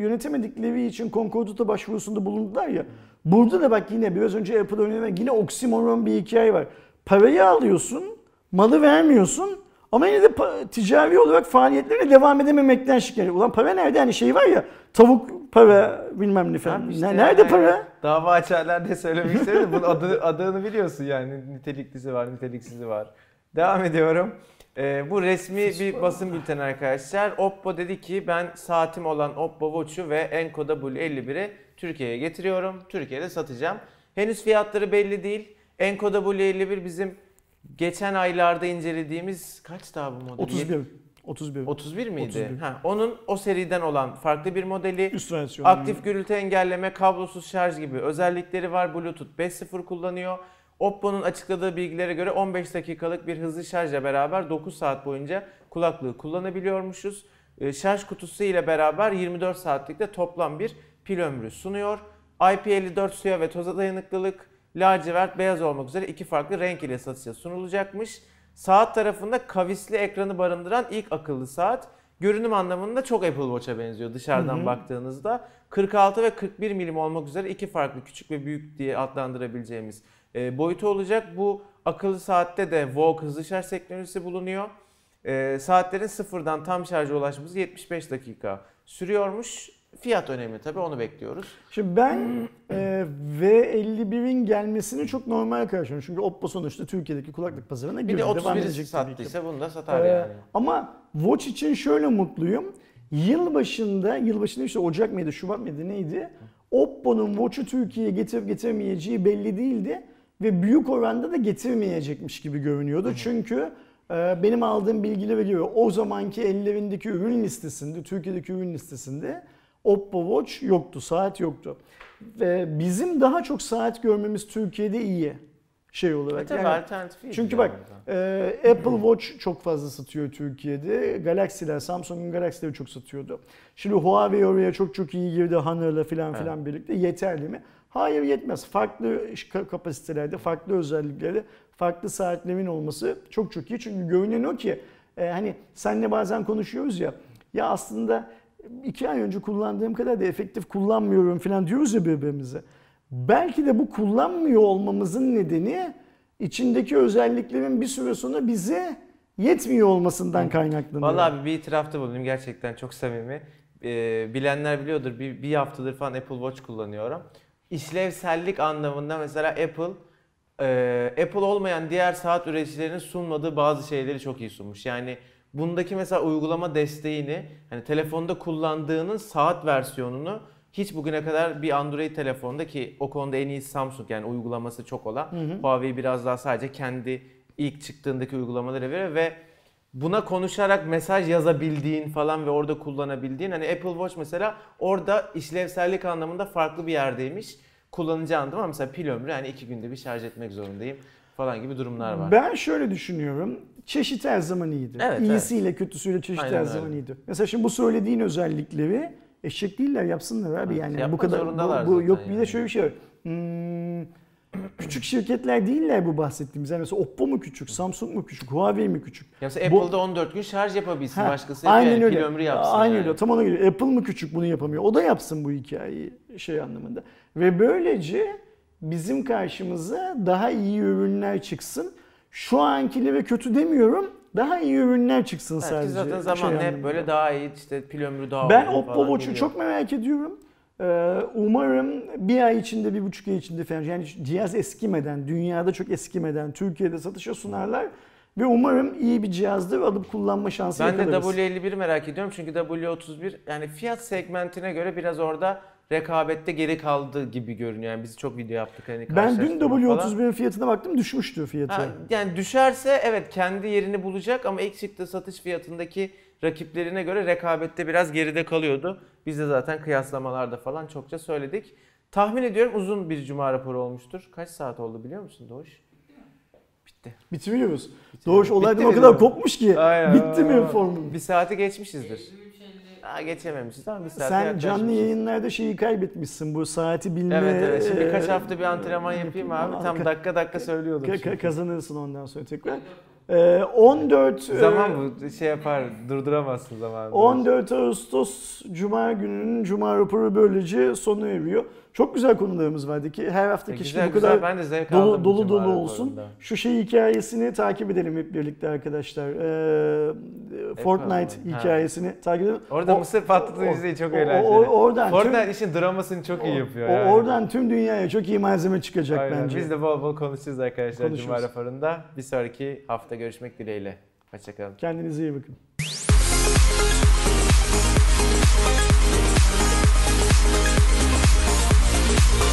yönetemedikleri için konkordato başvurusunda bulundular ya. Burada da bak yine biraz önce Apple örneğine yine oksimoron bir hikaye var. Parayı alıyorsun, malı vermiyorsun ama yine de ticari olarak faaliyetlerine devam edememekten şikayet. Ulan para nerede? Hani şey var ya tavuk... Para bilmem ne falan. İşte nerede yani para? Dava açarlar diye söylemek istedim. Bunun adını biliyorsun yani. Niteliklisi var, niteliksizi var. Devam ediyorum. Bu resmi bir basın bülteni arkadaşlar. Oppo dedi ki ben saatim olan Oppo Watch'u ve Enco W51'i Türkiye'ye getiriyorum. Türkiye'de satacağım. Henüz fiyatları belli değil. Enco W51 bizim geçen aylarda incelediğimiz kaç daha bu model? 31 miydi? 31. Ha, onun o seriden olan farklı bir modeli. Üst versiyonu. Aktif gürültü engelleme, kablosuz şarj gibi özellikleri var. Bluetooth 5.0 kullanıyor. Oppo'nun açıkladığı bilgilere göre 15 dakikalık bir hızlı şarjla beraber 9 saat boyunca kulaklığı kullanabiliyormuşuz. Şarj kutusu ile beraber 24 saatlikte toplam bir pil ömrü sunuyor. IP54 suya ve toza dayanıklılık, lacivert, beyaz olmak üzere iki farklı renk ile satışa sunulacakmış. Saat tarafında kavisli ekranı barındıran ilk akıllı saat. Görünüm anlamında çok Apple Watch'a benziyor dışarıdan baktığınızda. 46 ve 41 milim olmak üzere iki farklı küçük ve büyük diye adlandırabileceğimiz boyutu olacak. Bu akıllı saatte de Vogue hızlı şarj teknolojisi bulunuyor. Saatlerin sıfırdan tam şarja ulaşması 75 dakika sürüyormuş. Fiyat önemli tabii onu bekliyoruz. Şimdi ben V51'in gelmesini çok normal karşılıyorum. Çünkü Oppo sonuçta Türkiye'deki kulaklık pazarına girdi. Bir de 31'i sattıysa bunu da satar yani. Ama Watch için şöyle mutluyum. Yılbaşında işte Ocak mıydı, Şubat mıydı neydi? Oppo'nun Watch'u Türkiye'ye getirip getirmeyeceği belli değildi. Ve büyük oranda da getirmeyecekmiş gibi görünüyordu. Çünkü benim aldığım bilgilere göre o zamanki ellerindeki ürün listesinde, Türkiye'deki ürün listesinde Oppo Watch yoktu, saat yoktu. Ve bizim daha çok saat görmemiz Türkiye'de iyi şey olarak. Tabii yani, alternatifi. Çünkü bak Apple Watch çok fazla satıyor Türkiye'de. Galaxy'ler, Samsung'un Galaxy'leri çok satıyordu. Şimdi Huawei oraya çok iyi girdi. Honor'la filan birlikte. Yeterli mi? Hayır yetmez. Farklı kapasitelerde, farklı özelliklerde, farklı saatlerin olması çok iyi. Çünkü görünen o ki hani seninle bazen konuşuyoruz ya aslında 2 ay önce kullandığım kadar da efektif kullanmıyorum falan diyoruz ya birbirimize. Belki de bu kullanmıyor olmamızın nedeni içindeki özelliklerin bir süre sonra bize yetmiyor olmasından kaynaklanıyor. Vallahi bir itirafta bulundum gerçekten çok samimi. Bilenler biliyordur bir haftadır falan Apple Watch kullanıyorum. işlevsellik anlamında mesela Apple olmayan diğer saat üreticilerinin sunmadığı bazı şeyleri çok iyi sunmuş. Yani bundaki mesela uygulama desteğini, hani telefonda kullandığının saat versiyonunu hiç bugüne kadar bir Android telefonda, ki o konuda en iyi Samsung, yani uygulaması çok olan, Huawei biraz daha sadece kendi ilk çıktığındaki uygulamalara göre ve buna konuşarak mesaj yazabildiğin falan ve orada kullanabildiğin, hani Apple Watch mesela orada işlevsellik anlamında farklı bir yerdeymiş. Kullanıcı anlamında, ama mesela pil ömrü, yani 2 günde bir şarj etmek zorundayım falan gibi durumlar var. Ben şöyle düşünüyorum. Çeşit her zaman iyidir. Evet, İyisiyle kötüsüyle çeşit her zaman iyidir. Mesela şimdi bu söylediğin özellikleri eşek değiller, yapsınlar abi, yani yapma bu kadar bu yok yani. Bir de şöyle bir şey var. Küçük şirketler değiller bu bahsettiğimiz. Yani mesela Oppo mu küçük, Samsung mu küçük, Huawei mi küçük? Ya mesela Apple'da 14 gün şarj yapabilsin, başkası yani pil ömrü yapsın. Aynen öyle. Tam ona göre. Apple mı küçük, bunu yapamıyor? O da yapsın bu hikayeyi şey anlamında. Ve böylece bizim karşımıza daha iyi ürünler çıksın. Şu ankileri kötü demiyorum. Daha iyi ürünler çıksın sadece. Zaten zamanla hep böyle daha iyi, işte pil ömrü daha uzun. Ben Oppo Watch'u çok merak ediyorum. Umarım bir ay içinde, 1,5 ay içinde falan, yani cihaz eskimeden, dünyada çok eskimeden Türkiye'de satışa sunarlar ve umarım iyi bir cihazdır, alıp kullanma şansı yakalarız. Ben de W51'i merak ediyorum, çünkü W31 yani fiyat segmentine göre biraz orada rekabette geri kaldı gibi görünüyor. Yani biz çok video yaptık. Hani ben dün W31'in fiyatına baktım, düşmüştü fiyatı. Ha, yani düşerse evet kendi yerini bulacak, ama ilk çıktığı satış fiyatındaki rakiplerine göre rekabette biraz geride kalıyordu. Biz de zaten kıyaslamalarda falan çokça söyledik. Tahmin ediyorum uzun bir cuma raporu olmuştur. Kaç saat oldu biliyor musun Doğuş? Bitti. Bitiriyoruz. Doğuş olaydan o kadar kopmuş ki. Aynen. Bitti mi formum? Bir saati geçmişizdir. Aa, geçememişiz ama bir saat. Sen canlı yayınlarda şeyi kaybetmişsin, bu saati bilme. Evet. Şimdi birkaç hafta bir antrenman yapayım abi. Tam dakika söylüyordum. Kazanırsın ondan sonra tekrar. 14 zaman bu şey yapar, durduramazsın zamanı. 14 Ağustos Cuma gününün Cuma raporu böylece sona eriyor. Çok güzel konularımız vardı ki her haftaki işte bu kadar dolu olsun. Raporunda. Şu şey hikayesini takip edelim hep birlikte arkadaşlar. Fortnite hikayesini takip edelim. Orada Mısır patlattığı izleyi çok eğlenceli. Fortnite işin dramasını çok iyi yapıyor. Yani. Oradan tüm dünyaya çok iyi malzeme çıkacak. Aynen. Bence. Biz de bol bol konuşacağız arkadaşlar Cuma raporunda. Bir sonraki hafta görüşmek dileğiyle. Hoşçakalın. Kendinize iyi bakın. We'll be right back.